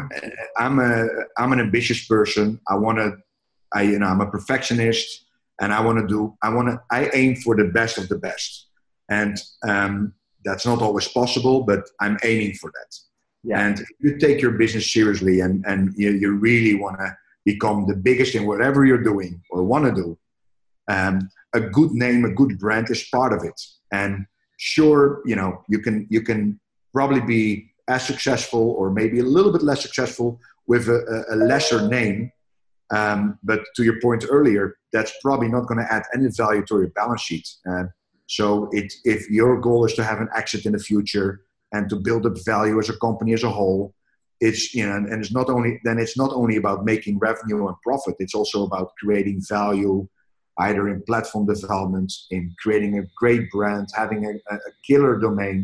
I'm, a, I'm an ambitious person. I want to, I, you know, I'm a perfectionist and I want to do, I want to, I aim for the best of the best. And um, that's not always possible, but I'm aiming for that. Yeah. And if you take your business seriously and, and you, you really want to become the biggest in whatever you're doing or want to do, um, a good name, a good brand is part of it. And sure, you know, you can you can probably be as successful or maybe a little bit less successful with a, a lesser name. Um, but to your point earlier, that's probably not going to add any value to your balance sheet. Uh, so it, if your goal is to have an exit in the future, and to build up value as a company as a whole, it's you know, and it's not only then it's not only about making revenue and profit. It's also about creating value, either in platform development, in creating a great brand, having a, a killer domain.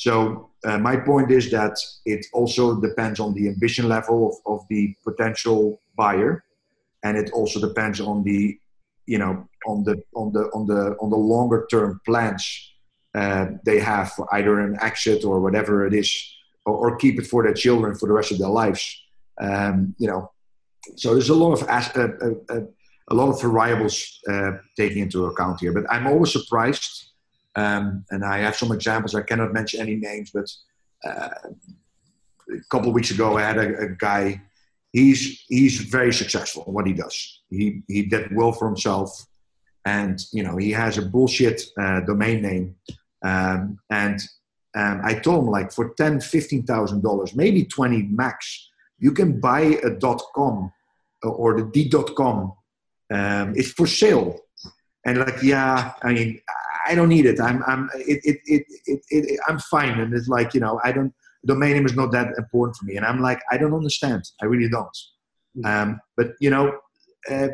So uh, my point is that it also depends on the ambition level of, of the potential buyer, and it also depends on the, you know, on the on the on the on the longer term plans uh, they have for either an exit or whatever it is, or, or keep it for their children for the rest of their lives. Um, you know, so there's a lot of as, uh, uh, uh, a lot of variables uh, taking into account here. But I'm always surprised. Um, and I have some examples. I cannot mention any names, but uh, a couple of weeks ago, I had a, a guy. He's he's very successful in what he does. He he did well for himself, and you know he has a bullshit uh, domain name. Um, and um, I told him, like, for ten, fifteen thousand dollars, maybe twenty max, you can buy a .com or the D dot com. Um, it's for sale. And like, yeah, I mean. I don't need it. I'm, I'm, it, it, it, it, it, I'm fine. And it's like, you know, I don't, domain name is not that important for me. And I'm like, I don't understand. I really don't. Um, but you know, uh,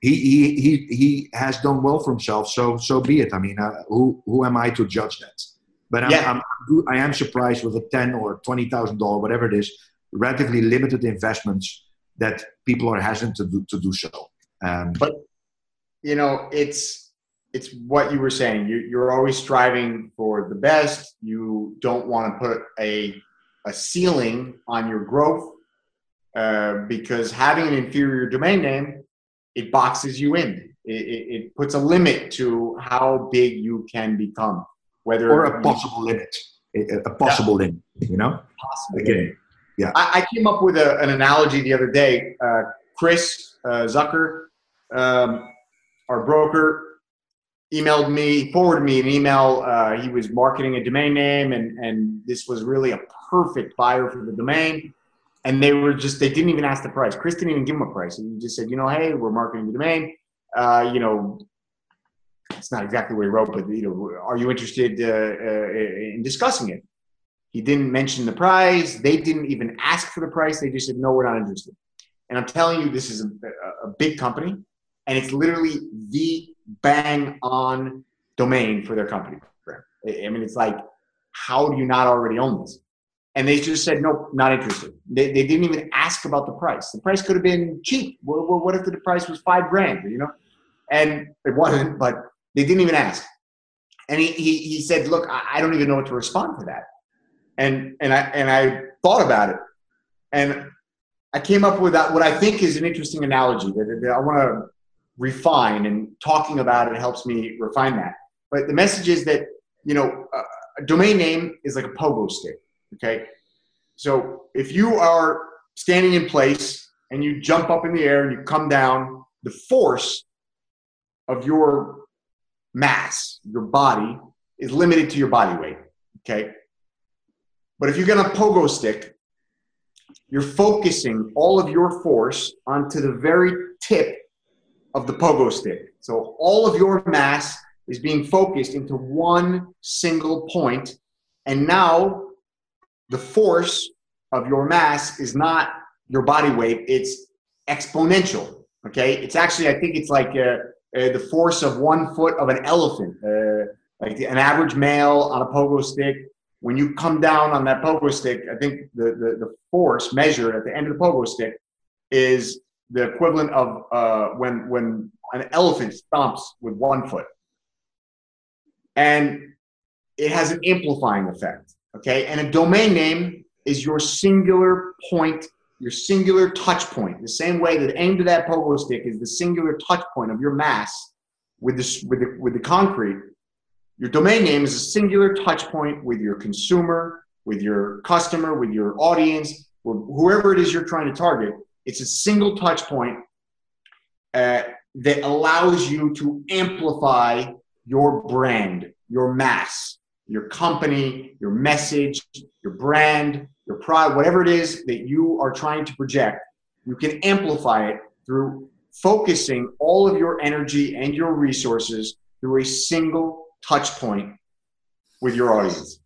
he, he, he, he has done well for himself. So, so be it. I mean, uh, who, who am I to judge that? But I'm, yeah. I'm, I am surprised with a ten or twenty thousand dollars, whatever it is, relatively limited investments that people are hesitant to do, to do so. Um, but you know, it's, It's what you were saying. You, you're always striving for the best. You don't want to put a a ceiling on your growth uh, because having an inferior domain name, it boxes you in. It, it, it puts a limit to how big you can become. Whether or a possible you, limit, a, a possible yeah. limit. You know, possible. Again, yeah. I, I came up with a, an analogy the other day. Uh, Chris uh, Zucker, um, our broker. Emailed me, forwarded me an email. Uh, he was marketing a domain name, and and this was really a perfect buyer for the domain. And they were just, they didn't even ask the price. Chris didn't even give him a price. And he just said, you know, hey, we're marketing the domain. Uh, you know, it's not exactly what he wrote, but you know, are you interested uh, uh, in discussing it? He didn't mention the price. They didn't even ask for the price. They just said, no, we're not interested. And I'm telling you, this is a, a big company, and it's literally the bang on domain for their company. I mean, it's like, how do you not already own this? And they just said, nope, not interested. They, they didn't even ask about the price. The price could have been cheap. Well, well, what if the price was five grand, you know? And it wasn't, but they didn't even ask. And he, he, he said, look, I don't even know what to respond to that. And, and, I, and I thought about it. And I came up with what I think is an interesting analogy that, that I want to refine, and talking about it helps me refine that. But the message is that, you know, a domain name is like a pogo stick, okay? So if you are standing in place and you jump up in the air and you come down, the force of your mass, your body, is limited to your body weight, okay? But if you're going to pogo stick, you're focusing all of your force onto the very tip of the pogo stick. So all of your mass is being focused into one single point, and now the force of your mass is not your body weight, it's exponential, okay? It's actually, I think it's like uh, uh, the force of one foot of an elephant, uh, like the, an average male on a pogo stick. When you come down on that pogo stick, I think the, the, the force measured at the end of the pogo stick is the equivalent of uh, when when an elephant stomps with one foot. And it has an amplifying effect, okay? And a domain name is your singular point, your singular touch point. The same way that the end of that pogo stick is the singular touch point of your mass with, this, with, the, with the concrete, your domain name is a singular touch point with your consumer, with your customer, with your audience, or whoever it is you're trying to target. It's a single touch point uh, that allows you to amplify your brand, your mass, your company, your message, your brand, your pride, whatever it is that you are trying to project. You can amplify it through focusing all of your energy and your resources through a single touch point with your audience.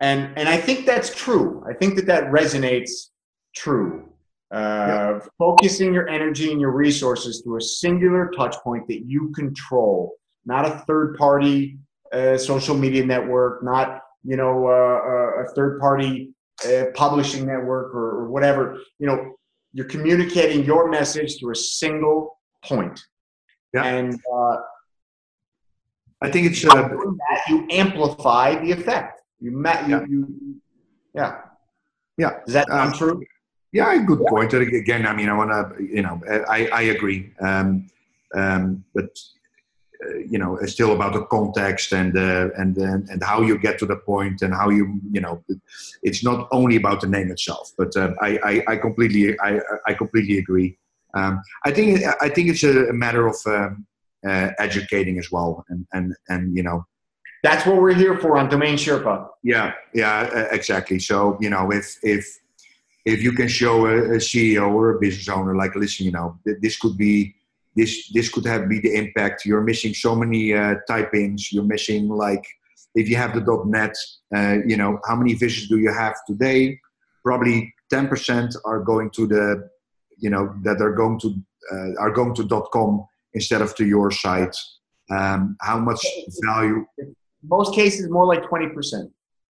And, and I think that's true. I think that that resonates true. Uh, yep. Focusing your energy and your resources through a singular touch point that you control, not a third party uh, social media network, not you know, uh, a third-party uh, publishing network or, or whatever, you know, you're communicating your message to a single point. Yeah. And uh, I think it's uh, that you amplify the effect. You met you, yeah. you, yeah, yeah. Is that um, true? Yeah, good point. Again, I mean, I want to, you know, I I agree, um, um, but uh, you know, it's still about the context and uh, and and and how you get to the point and how you, you know, it's not only about the name itself. But uh, I, I I completely I I completely agree. Um, I think I think it's a matter of um, uh, educating as well, and and and you know. That's what we're here for on Domain Sherpa. Yeah, yeah, uh, exactly. So, you know, if if if you can show a, a C E O or a business owner, like, listen, you know, th this could be this this could have be the impact. You're missing so many uh, type-ins. You're missing, like, if you have the .net, uh, you know, how many visits do you have today? Probably ten percent are going to the, you know, that are going to uh, are going to .com instead of to your site. Um, how much value? Most cases, more like twenty percent.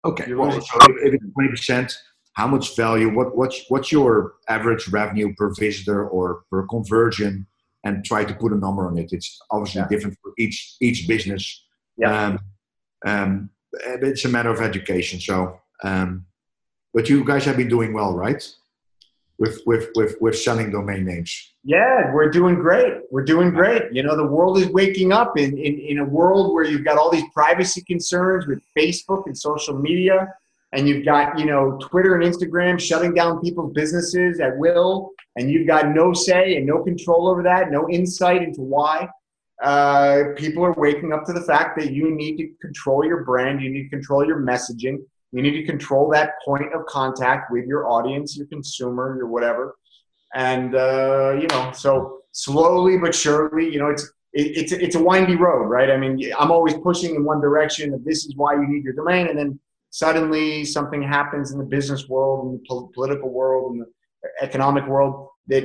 Okay. Well, so if it's twenty percent, how much value? What, what's, what's your average revenue per visitor or per conversion? And try to put a number on it. It's obviously yeah. different for each each business. Yeah. Um, um, it's a matter of education. So, um, but you guys have been doing well, right? With with with with selling domain names. Yeah, we're doing great. We're doing great. You know, the world is waking up in, in, in a world where you've got all these privacy concerns with Facebook and social media, and you've got, you know, Twitter and Instagram shutting down people's businesses at will, and you've got no say and no control over that, no insight into why. Uh, people are waking up to the fact that you need to control your brand, you need to control your messaging. You need to control that point of contact with your audience, your consumer, your whatever. And, uh, you know, so slowly but surely, you know, it's, it, it's, it's a windy road, right? I mean, I'm always pushing in one direction of this is why you need your domain. And then suddenly something happens in the business world, in the pol political world, in the economic world that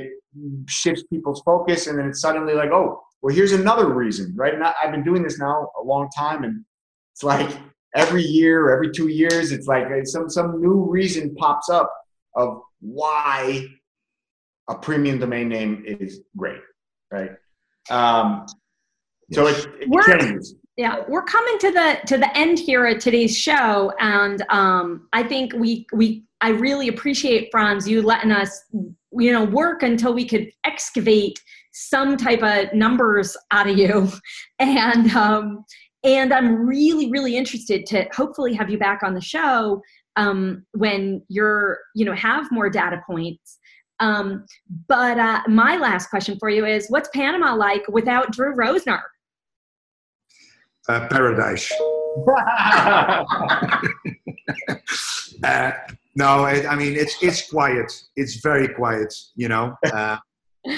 shifts people's focus. And then it's suddenly like, oh, well, here's another reason, right? And I, I've been doing this now a long time, and it's like, every year, every two years, it's like some, some new reason pops up of why a premium domain name is great, right? Um, so it, it changes. Yeah, we're coming to the to the end here at today's show, and um, I think we we I really appreciate, Frans, you letting us you know work until we could excavate some type of numbers out of you, and. Um, And I'm really, really interested to hopefully have you back on the show um, when you're, you know, have more data points. Um, but uh, my last question for you is, what's Panama like without Drew Rosner? Uh, paradise. uh, no, it, I mean, it's, it's quiet. It's very quiet, you know. Uh,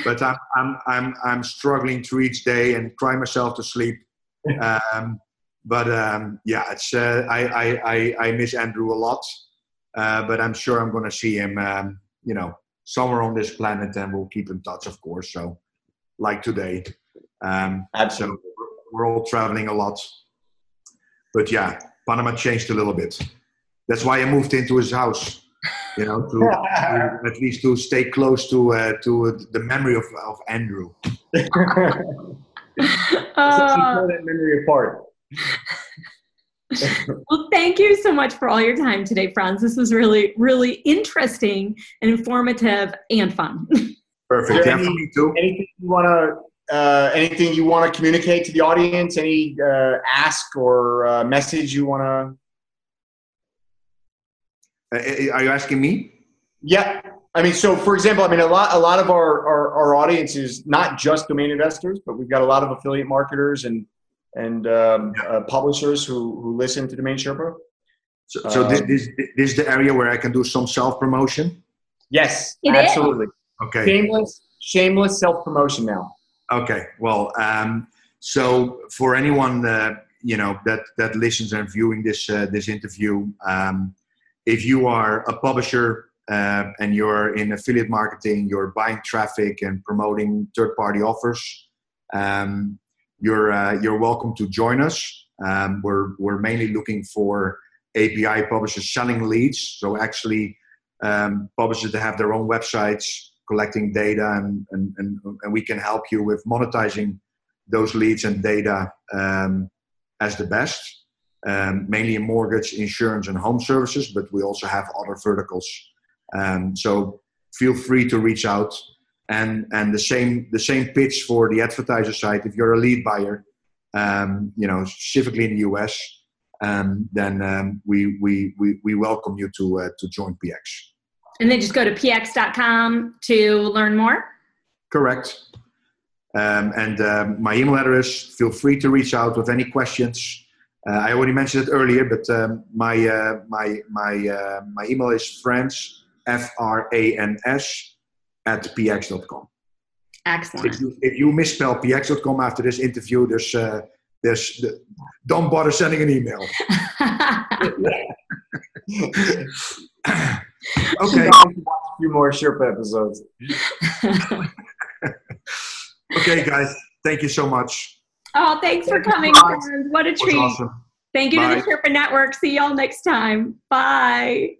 but I'm, I'm, I'm, I'm struggling through each day and cry myself to sleep. um, but um, yeah, it's uh, I, I I I miss Andrew a lot, uh, but I'm sure I'm going to see him, um, you know, somewhere on this planet, and we'll keep in touch, of course. So, like today, um, absolutely, so we're all traveling a lot. But yeah, Panama changed a little bit. That's why I moved into his house, you know, to, to at least to stay close to uh, to the memory of of Andrew. Uh, that memory apart. Well, thank you so much for all your time today, Frans. This was really, really interesting and informative and fun. Perfect. Yeah, any, for me too. Anything you want to, uh, anything you want to communicate to the audience? Any uh, ask or uh, message you want to? Uh, are you asking me? Yeah. I mean, so for example, I mean, a lot, a lot of our, our, our audience is not just domain investors, but we've got a lot of affiliate marketers and, and um, uh, publishers who, who listen to Domain Sherpa. So, so um, this, this, this is the area where I can do some self-promotion? Yes, it absolutely. Is. Okay. Shameless, shameless self-promotion now. Okay. Well, um, so for anyone, uh, you know, that, that listens and viewing this, uh, this interview, um, if you are a publisher, Uh, and you're in affiliate marketing, you're buying traffic and promoting third-party offers, um, you're, uh, you're welcome to join us. Um, we're, we're mainly looking for A P I publishers shunning leads. So actually um, publishers that have their own websites collecting data, and, and, and, and we can help you with monetizing those leads and data um, as the best, um, mainly in mortgage, insurance, and home services, but we also have other verticals. Um, so feel free to reach out. And and the same the same pitch for the advertiser side. If you're a lead buyer, um, you know, specifically in the U S, um, then um, we, we we we welcome you to uh, to join P X. And then just go to P X dot com to learn more. Correct. Um, and uh, my email address. Feel free to reach out with any questions. Uh, I already mentioned it earlier, but um, my uh, my my uh, my email is Frans F R A N S. at P X dot com. Excellent. If you, if you misspell P X dot com after this interview, there's, uh, there's, the, don't bother sending an email. Okay. A few more Sherpa episodes. Okay, guys. Thank you so much. Oh, thanks for coming. What a treat. Awesome. Thank you Bye. To the Sherpa Network. See y'all next time. Bye.